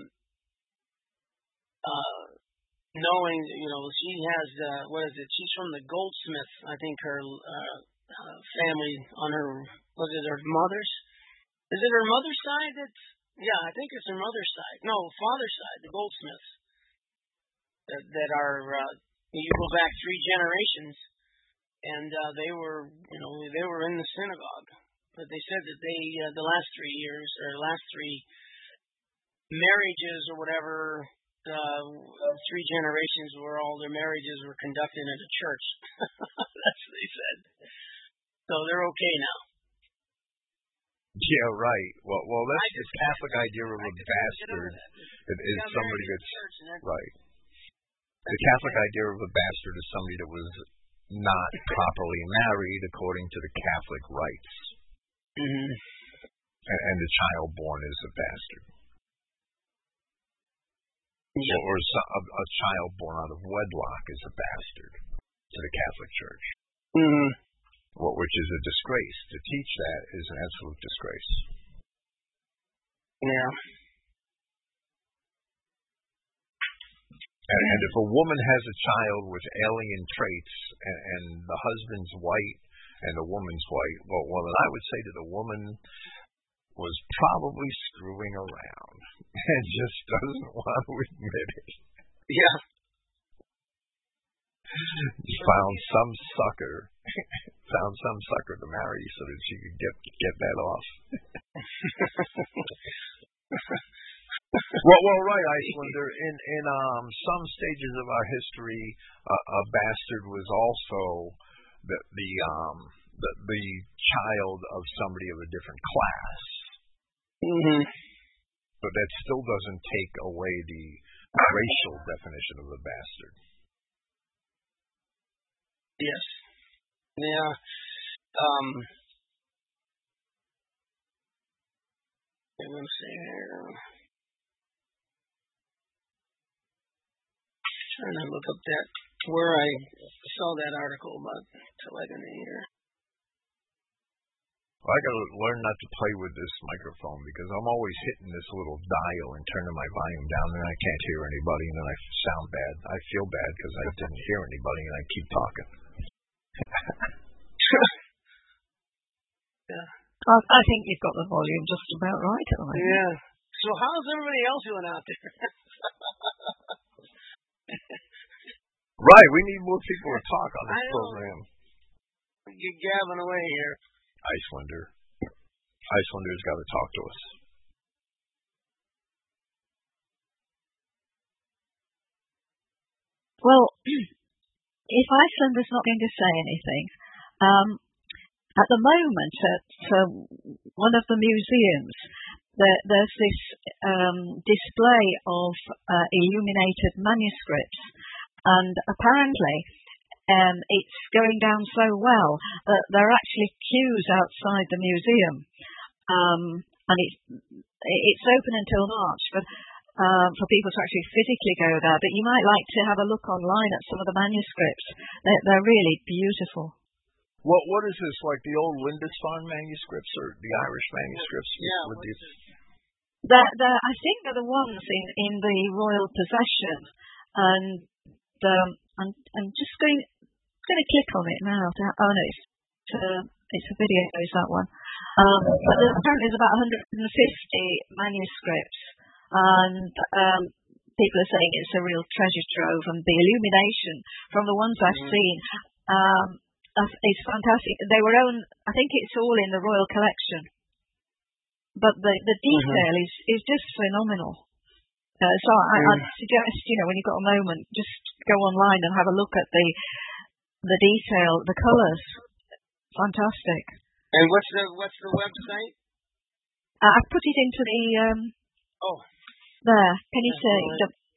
uh, knowing, you know, she has, uh, what is it? She's from the Goldsmith, I think her uh, uh, family on her, was it her mother's? Is it her mother's side that's? Yeah, I think it's her mother's side. No, father's side, the Goldsmiths. That, that are, uh, you go back three generations, and uh, they were, you know, they were in the synagogue. But they said that they, uh, the last three years, or last three marriages or whatever, uh, three generations where all their marriages were conducted at a church. That's what they said. So they're okay now. Yeah, right. Well, well, that's the Catholic idea of a bastard. It is somebody that's right. The Catholic idea of a bastard is somebody that was not properly married according to the Catholic rites, mm-hmm. and, and the child born is a bastard, yeah. or a, a child born out of wedlock is a bastard to the Catholic Church. Mm-hmm. Well, which is a disgrace. To teach that is an absolute disgrace. Yeah. And, and if a woman has a child with alien traits, and, and the husband's white and the woman's white, well, well, I would say that the woman was probably screwing around and just doesn't want to admit it. Yeah. Found some sucker. Found some sucker to marry so that she could get get that off. well, well, right, Icelander. In in um some stages of our history, uh, a bastard was also the the um the, the child of somebody of a different class. Mm-hmm. But that still doesn't take away the racial definition of a bastard. Yes. Yeah. Um, Let me see here. I'm trying to look up that, where I saw that article, but until I didn't hear. Well, I gotta learn not to play with this microphone because I'm always hitting this little dial and turning my volume down, and I can't hear anybody, and then I sound bad. I feel bad because I didn't hear anybody, and I keep talking. Yeah. I, I think you've got the volume just about right, haven't you? Yeah. So how's everybody else doing out there? Right. We need more people to talk on this program. You're gabbing away here. Icelander. Icelander's got to talk to us. Well, if Icelander's not going to say anything, um, at the moment at um, one of the museums, there, there's this um, display of uh, illuminated manuscripts, and apparently Um, it's going down so well that there are actually queues outside the museum, um, and it's it's open until March for uh, for people to actually physically go there. But you might like to have a look online at some of the manuscripts. They're, they're really beautiful. What what is this, like the old Lindisfarne manuscripts or the Irish manuscripts? Yeah. With these? They're, they're, I think they're the ones in in the royal possession, and um, I'm I'm just going. I'm going to click on it now. Oh no, it's uh, it's a video. Is that one? Um, but there's, apparently, there's about one hundred fifty manuscripts, and um, people are saying it's a real treasure trove. And the illumination from the ones I've mm. seen um, is fantastic. They were own. I think it's all in the royal collection, but the the detail mm-hmm. is is just phenomenal. Uh, so I, mm. I'd suggest, you know, when you've got a moment, just go online and have a look at the. The detail, the colours, fantastic. And what's the what's the website? Uh, I've put it into the um. Oh. There. Can you see?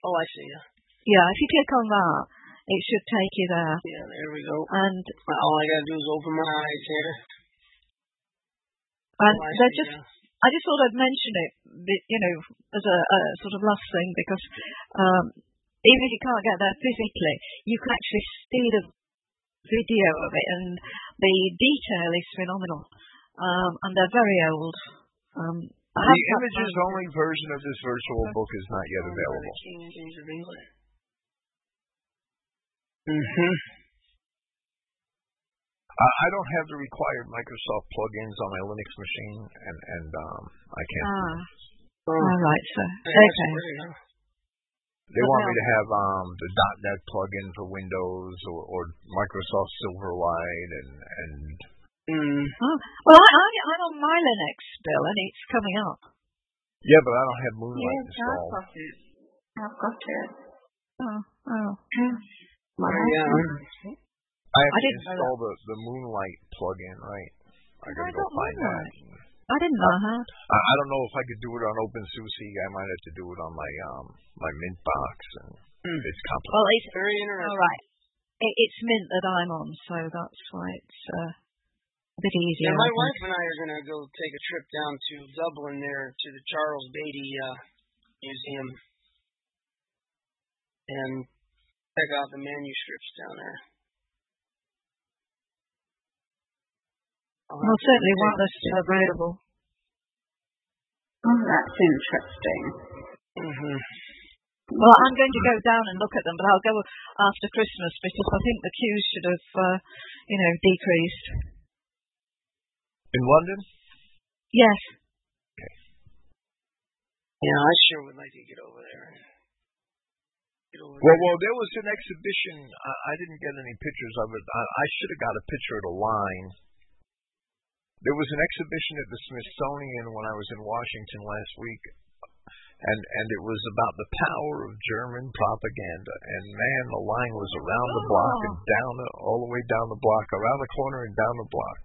Oh, I see. Yeah. Yeah. If you click on that, it should take you there. Yeah. There we go. And well, all I gotta do is open my eyes here. And oh, they're see, just. Yeah. I just thought I'd mention it, you know, as a, a sort of last thing because um, even if you can't get there physically, you can actually see the video of it, and the detail is phenomenal, um, and they're very old. Um, the images only version of this virtual book is not yet available. Mm-hmm. Uh, I don't have the required Microsoft plugins on my Linux machine, and, and um, I can't. Ah. So, all right, sir. Okay. They want me to have um, the .NET plugin for Windows or, or Microsoft Silverlight and... and mm. oh, well, I, I, I'm on my Linux, Bill, and it's coming up. Yeah, but I don't have Moonlight yes, installed. I've got it. I've got it. Oh, oh. My yeah. God. I have I to install the, the Moonlight plugin, right? I gotta I go find Moonlight. That. I didn't know that. I, I don't know if I could do it on OpenSUSE. I might have to do it on my um my Mint box. And mm. It's complicated. Well, it's very interesting. All right, it, it's Mint that I'm on, so that's why it's uh, a bit easier. Yeah, my wife and I are going to go take a trip down to Dublin there to the Charles Beatty uh, Museum and check out the manuscripts down there. Well, certainly while they're still available. Oh, that's interesting. Mm-hmm. Well, I'm going to go down and look at them, but I'll go after Christmas because I think the queues should have, uh, you know, decreased. In London? Yes. Okay. Yeah, I sure would like to get over there. Well, well, there was an exhibition. I, I didn't get any pictures of it. I, I should have got a picture of the line. There was an exhibition at the Smithsonian when I was in Washington last week, and, and it was about the power of German propaganda. And, man, the line was around the block and down, the, all the way down the block, around the corner and down the block.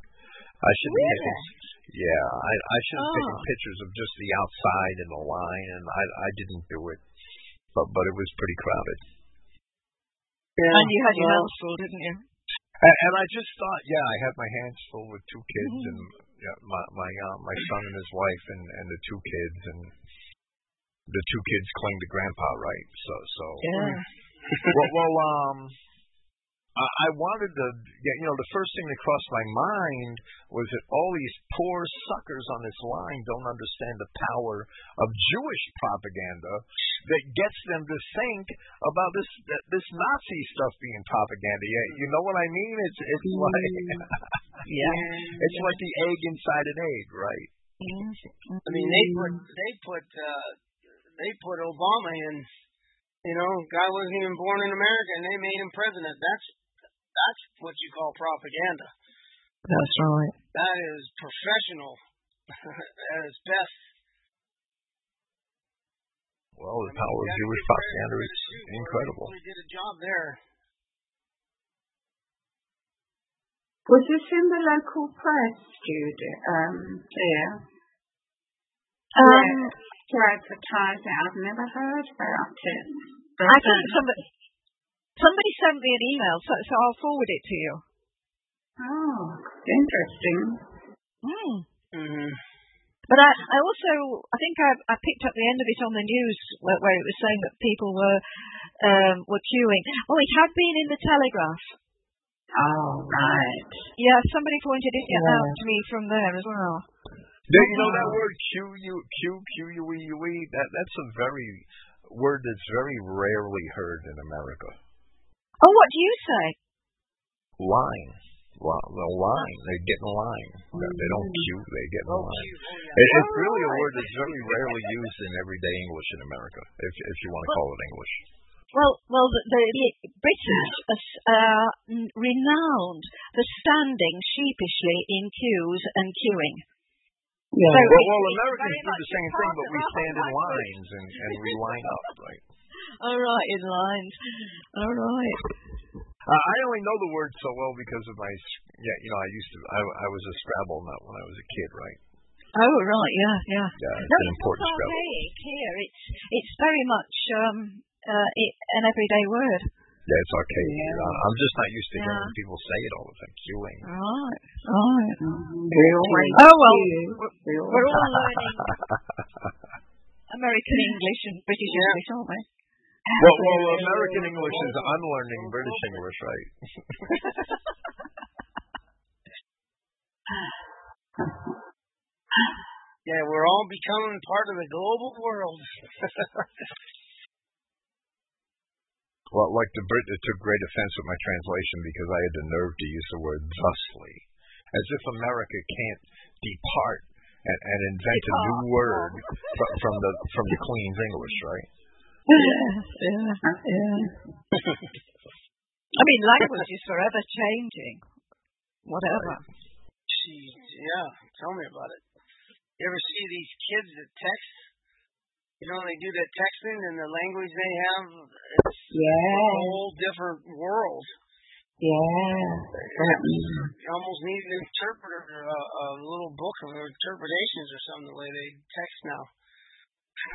I should have really? taken, yeah, I, I should have oh. taken pictures of just the outside and the line, and I, I didn't do it, but, but it was pretty crowded. Yeah. And you had your hands full, didn't you? And, and I just thought, yeah, I had my hands full with two kids, mm-hmm. and my my uh, my son and his wife and, and the two kids, and the two kids cling to Grandpa, right? So so yeah. well, well um I wanted to, you know, the first thing that crossed my mind was that all these poor suckers on this line don't understand the power of Jewish propaganda that gets them to think about this this Nazi stuff being propaganda. Yeah, you know what I mean? It's it's like yeah, it's yeah. like the egg inside an egg, right? I mean, they put they put uh, they put Obama in. You know, guy wasn't even born in America, and they made him president. That's That's what you call propaganda. That's right. That is professional at its best. Well, the I mean, power of Jewish propaganda is incredible. We did a job there. Was this in the local press, Jude? Um, yeah. Um, to advertise it, I've never heard about it. But I think somebody. Somebody sent me an email, so, so I'll forward it to you. Oh, interesting. Mm. Mm. But I, I also, I think I, I picked up the end of it on the news where, where it was saying that people were um, were queuing. Oh, it had been in the Telegraph. Oh, right. Yeah, somebody pointed it yeah. out to me from there as well. There, you know that word Q U Q Q U E U E. That that's a very word that's very rarely heard in America. Oh, what do you say? Line. Well, the line. They get in line. They don't queue. They get in oh, line. It, it's really a word that's very rarely used in everyday English in America, if if you want to well, call it English. Well, well, the, the, the British are uh, renowned for standing sheepishly in queues and queuing. Yeah. So well, well, Americans do the same thing, but we stand in lines and, and we line up, right? All right, in lines. All right. Uh, I only know the word so well because of my, yeah, you know, I used to, I, I was a Scrabble nut when I was a kid, right? Oh, right, yeah, yeah. Yeah, it's no, an important it's Scrabble. Here. It's, it's very much um, uh, it, an everyday word. Yeah, it's archaic. Yeah. Uh, I'm just not used to yeah. hearing people say it all the time. Queuing. Right, right. Oh, well, we're, we're all learning American English and British yeah. English, aren't we? Well, well, American English is unlearning British English, right? Yeah, we're all becoming part of the global world. Well, like the Brit, it took great offense with my translation because I had the nerve to use the word thusly, as if America can't depart and, and invent a new word from, from the from the Queen's English, right? Yeah, yeah, yeah. I mean, language is forever changing. Whatever. Jeez, yeah, tell me about it. You ever see these kids that text? You know, they do that texting and the language they have, it's yeah. a whole different world. Yeah. You almost need an interpreter, a, a little book of interpretations or something, the way they text now.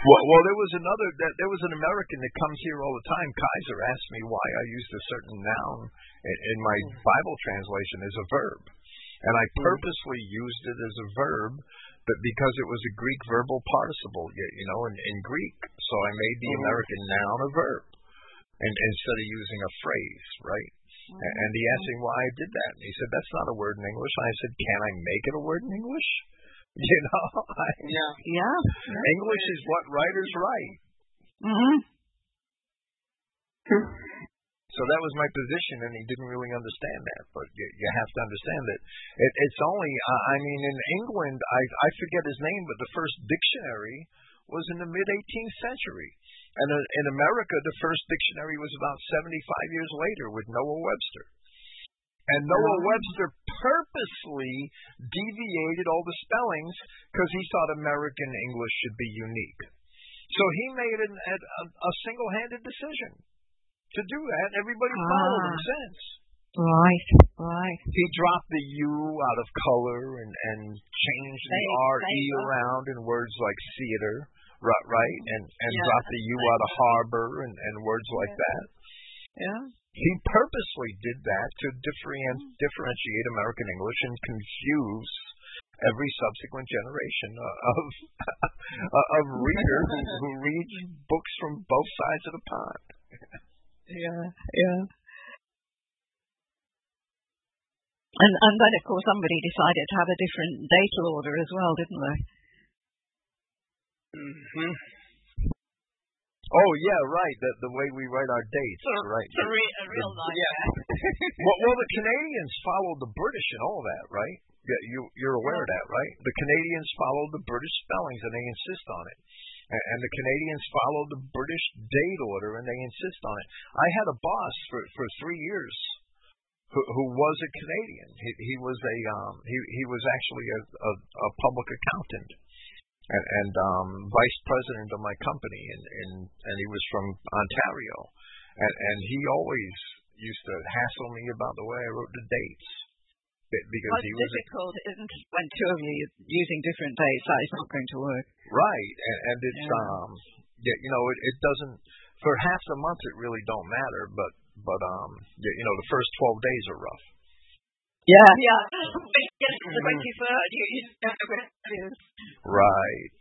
Well, well, there was another. There was an American that comes here all the time. Kaiser asked me why I used a certain noun in, in my Bible translation as a verb, and I purposely used it as a verb, but because it was a Greek verbal participle, you know, in, in Greek. So I made the American noun a verb, and instead of using a phrase, right? And, and he asked me why I did that, and he said that's not a word in English. And I said, can I make it a word in English? You know, I, yeah, yeah. English is what writers write. Mm-hmm. So that was my position, and he didn't really understand that. But you, you have to understand that it, it's only. Uh, I mean, in England, I I forget his name, but the first dictionary was in the mid eighteenth century, and uh, in America, the first dictionary was about seventy five years later with Noah Webster. And Noah Webster purposely deviated all the spellings because he thought American English should be unique. So he made an, a, a single-handed decision to do that. Everybody followed him since. Right, right. He dropped the U out of color and, and changed the R E around in words like theater, right? right? And, and yeah, dropped the U out of harbor and, and words like yeah. that. Yeah. He purposely did that to differentiate American English and confuse every subsequent generation of of reader who, who reads books from both sides of the pond. Yeah, yeah. And and then, of course, somebody decided to have a different data order as well, didn't they? Mm-hmm. Oh, yeah, right, the, the way we write our dates. So, right. It's a, re- a real life. Yeah. well, well, the Canadians followed the British and all that, right? Yeah, you, you're aware of that, right? The Canadians followed the British spellings, and they insist on it. And, and the Canadians followed the British date order, and they insist on it. I had a boss for, for three years who, who was a Canadian. He, he was a um, he, he was actually a, a, a public accountant. And, and um, vice president of my company, and, and, and he was from Ontario, and, and he always used to hassle me about the way I wrote the dates. Because well, he was difficult, a, isn't it, when two of you are using different dates? That is not going to work. Right, and, and it's yeah. um, yeah, you know, it, it doesn't for half the month. It really don't matter, but but um, you know, the first twelve days are rough. Yeah, yeah. the twenty-third, you, you don't know where it is. Right.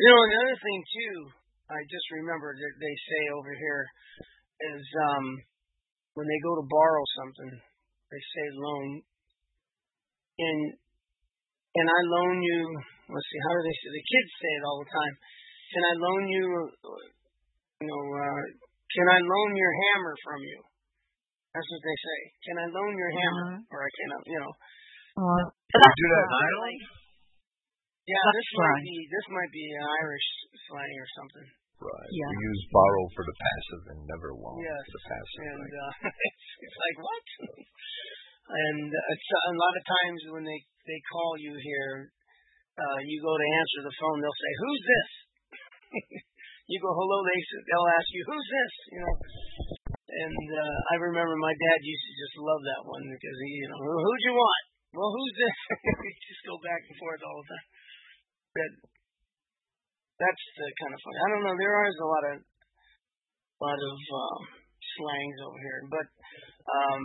You know, another thing too, I just remembered that they say over here is um, when they go to borrow something, they say loan, and and I loan you. Let's see, how do they say? The kids say it all the time. Can I loan you? You know, uh, can I loan your hammer from you? That's what they say. Can I loan your hammer? Mm-hmm. Or I can, you know. Uh, can I do that in Ireland? Yeah, that's this might right. be this might be an Irish slang or something. Right. Yeah. We use borrow for the passive and never loan yes. for the passive. And right? uh, it's, it's like what? And it's, a lot of times when they, they call you here, uh, you go to answer the phone, they'll say, "Who's this?" You go, "Hello," they they'll ask you, "Who's this?" You know. And uh, I remember my dad used to just love that one because he, you know, well, who'd you want? Well, who's this? We just go back and forth all the time. That that's the kind of funny. I don't know. There are a lot of lot of um, slangs over here. But um,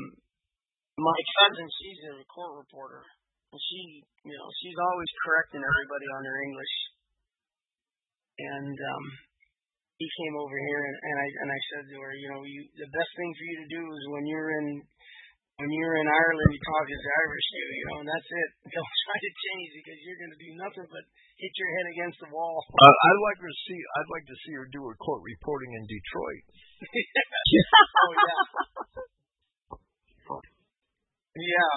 my cousin, she's a court reporter, and she, you know, she's always correcting everybody on their English. And um, he came over here, and, and I and I said to her, you know, you, the best thing for you to do is when you're in when you're in Ireland, you talk as Irish do, you know, and that's it. Don't try to change because you're going to do nothing but hit your head against the wall. Uh, I'd like to see I'd like to see her do her court reporting in Detroit. Oh yeah. Yeah.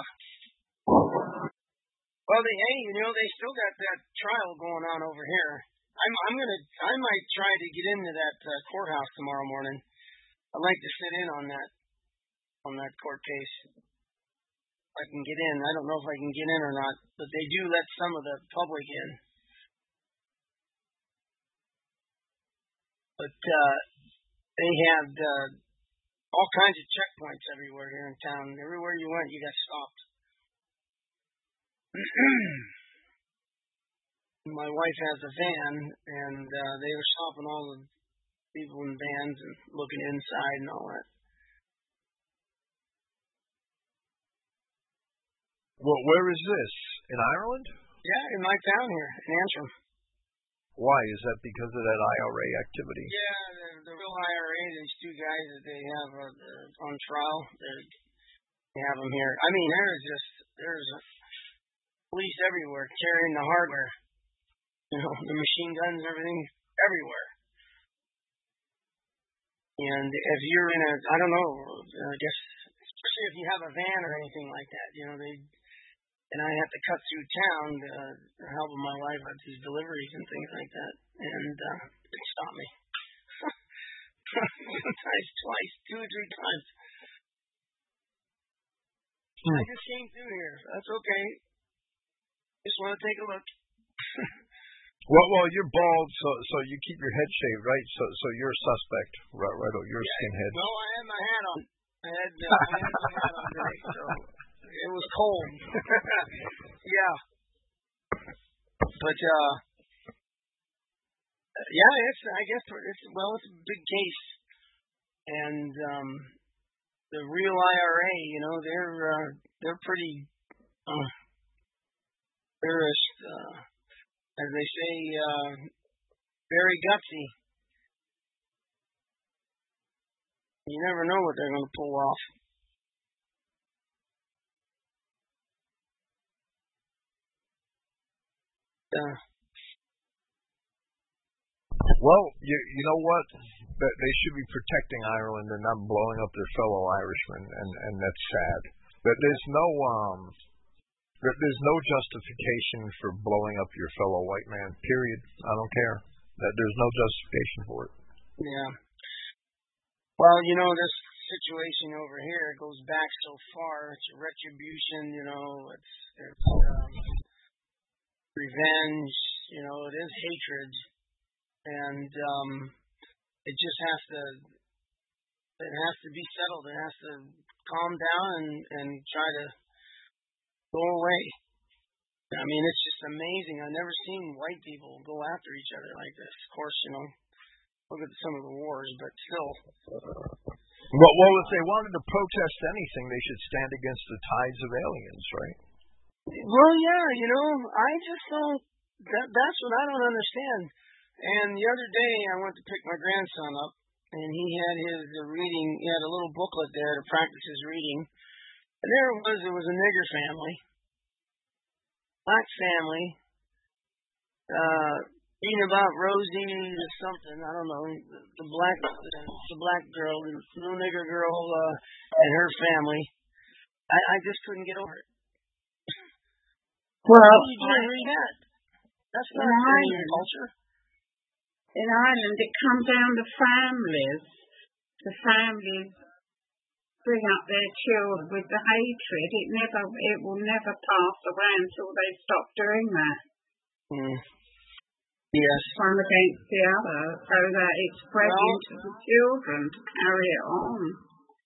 Well, they hey, you know, they still got that trial going on over here. I'm, I'm gonna. I might try to get into that uh, courthouse tomorrow morning. I'd like to sit in on that, on that court case. If I can get in. I don't know if I can get in or not, but they do let some of the public in. But uh, they have uh, all kinds of checkpoints everywhere here in town. Everywhere you went, you got stopped. My wife has a van, and uh, they were stopping all the people in vans and looking inside and all that. Well, where is this? In Ireland? Yeah, in my town here, in Antrim. Why? Is that because of that I R A activity? Yeah, the, the real I R A, these two guys that they have uh, on trial, they have them here. I mean, there's just, there's police everywhere carrying the hardware. You know, the machine guns, everything, everywhere. And if you're in a, I don't know, I guess, especially if you have a van or anything like that, you know, they, and I have to cut through town to, uh, to help my wife with these deliveries and things like that, and uh, they stopped me. Sometimes twice, two or three times. I just came through here. That's okay. Just want to take a look. Well, well, you're bald, so so you keep your head shaved, right? So so you're a suspect, right? Right? Oh, you're a yeah, skinhead. No, I had my hat on. I had, uh, I had my hat on today, so it was cold. Yeah. But uh, yeah, it's I guess it's well, it's a big case, and um, the real I R A, you know, they're uh, they're pretty, uh, they're uh, as they say, uh, very gutsy. You never know what they're going to pull off. Uh, well, you you know what? They should be protecting Ireland and not blowing up their fellow Irishmen, and, and that's sad. But there's no um, there's no justification for blowing up your fellow white man. Period. I don't care. That there's no justification for it. Yeah. Well, you know, this situation over here goes back so far. It's retribution. You know, it's it's um, revenge. You know, it is hatred, and um. It just has to, it has to be settled. It has to calm down and, and try to go away. I mean, it's just amazing. I've never seen white people go after each other like this. Of course, you know, look at some of the wars, but still. Well, well, if they wanted to protest anything, they should stand against the tides of aliens, right? Well, yeah, you know, I just don't, that, that's what I don't understand. And the other day, I went to pick my grandson up, and he had his reading, he had a little booklet there to practice his reading. And there it was, it was a nigger family, black family, uh, reading about Rosie or something, I don't know, the black, the black girl, the little nigger girl, uh, and her family. I, I just couldn't get over it. Well, how did you I, read that? That's not Nigerian culture. In Ireland, it comes down to families. The families bring up their children with the hatred. It never, it will never pass away until they stop doing that. Mm. Yes. One against the other, so that it's spread well, into the children to carry it on.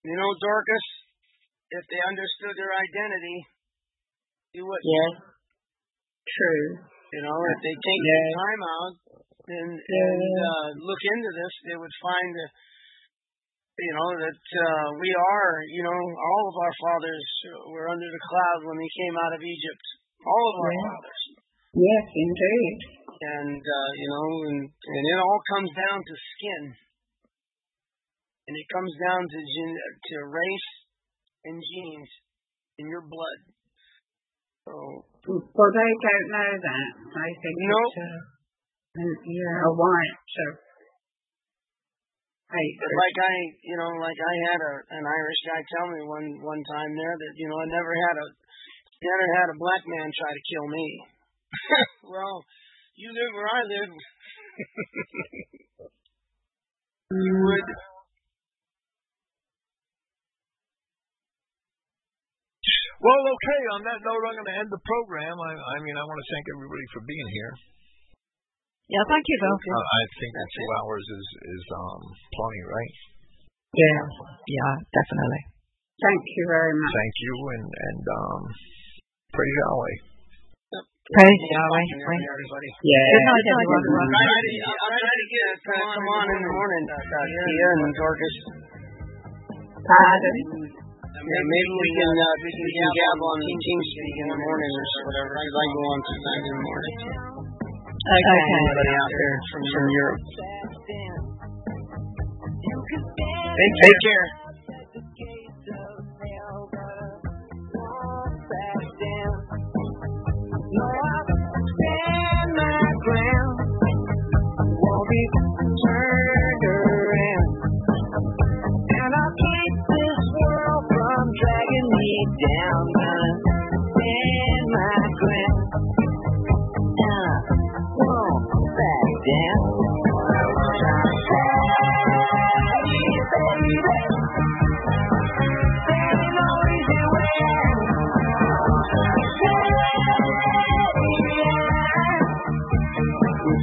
You know, Dorcas, if they understood their identity, you wouldn't. Yes. True. You know, if they take yes. the time out. And, and uh, look into this, they would find that, you know, that uh, we are, you know, all of our fathers were under the cloud when they came out of Egypt. All of our yeah. fathers. Yes, indeed. And, uh, you know, and, and it all comes down to skin. And it comes down to, gen- to race and genes in your blood. So, well, they don't know that. I think nope. Yeah, a white, so. Right. Like I, you know, like I had a an Irish guy tell me one one time there that you know I never had a never had a black man try to kill me. Well, you live where I live. You would. Well, okay. On that note, I'm going to end the program. I, I mean, I want to thank everybody for being here. Yeah, thank you, Bill. Uh, I think that two hours is, is um, plenty, right? Yeah, yeah, definitely. Thank you very much. Thank you, and, and um, praise Yahweh. Praise Yahweh. Yeah. Good night, everyone. I'll try to get come on in the morning, Tia and Dorcas. Pardon? Yeah, maybe we can uh, we can gab on the King City in the morning or whatever. I'd like to go on sometime in the morning. Okay. Everybody out there from, from Europe. Take, take care.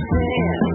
Yeah.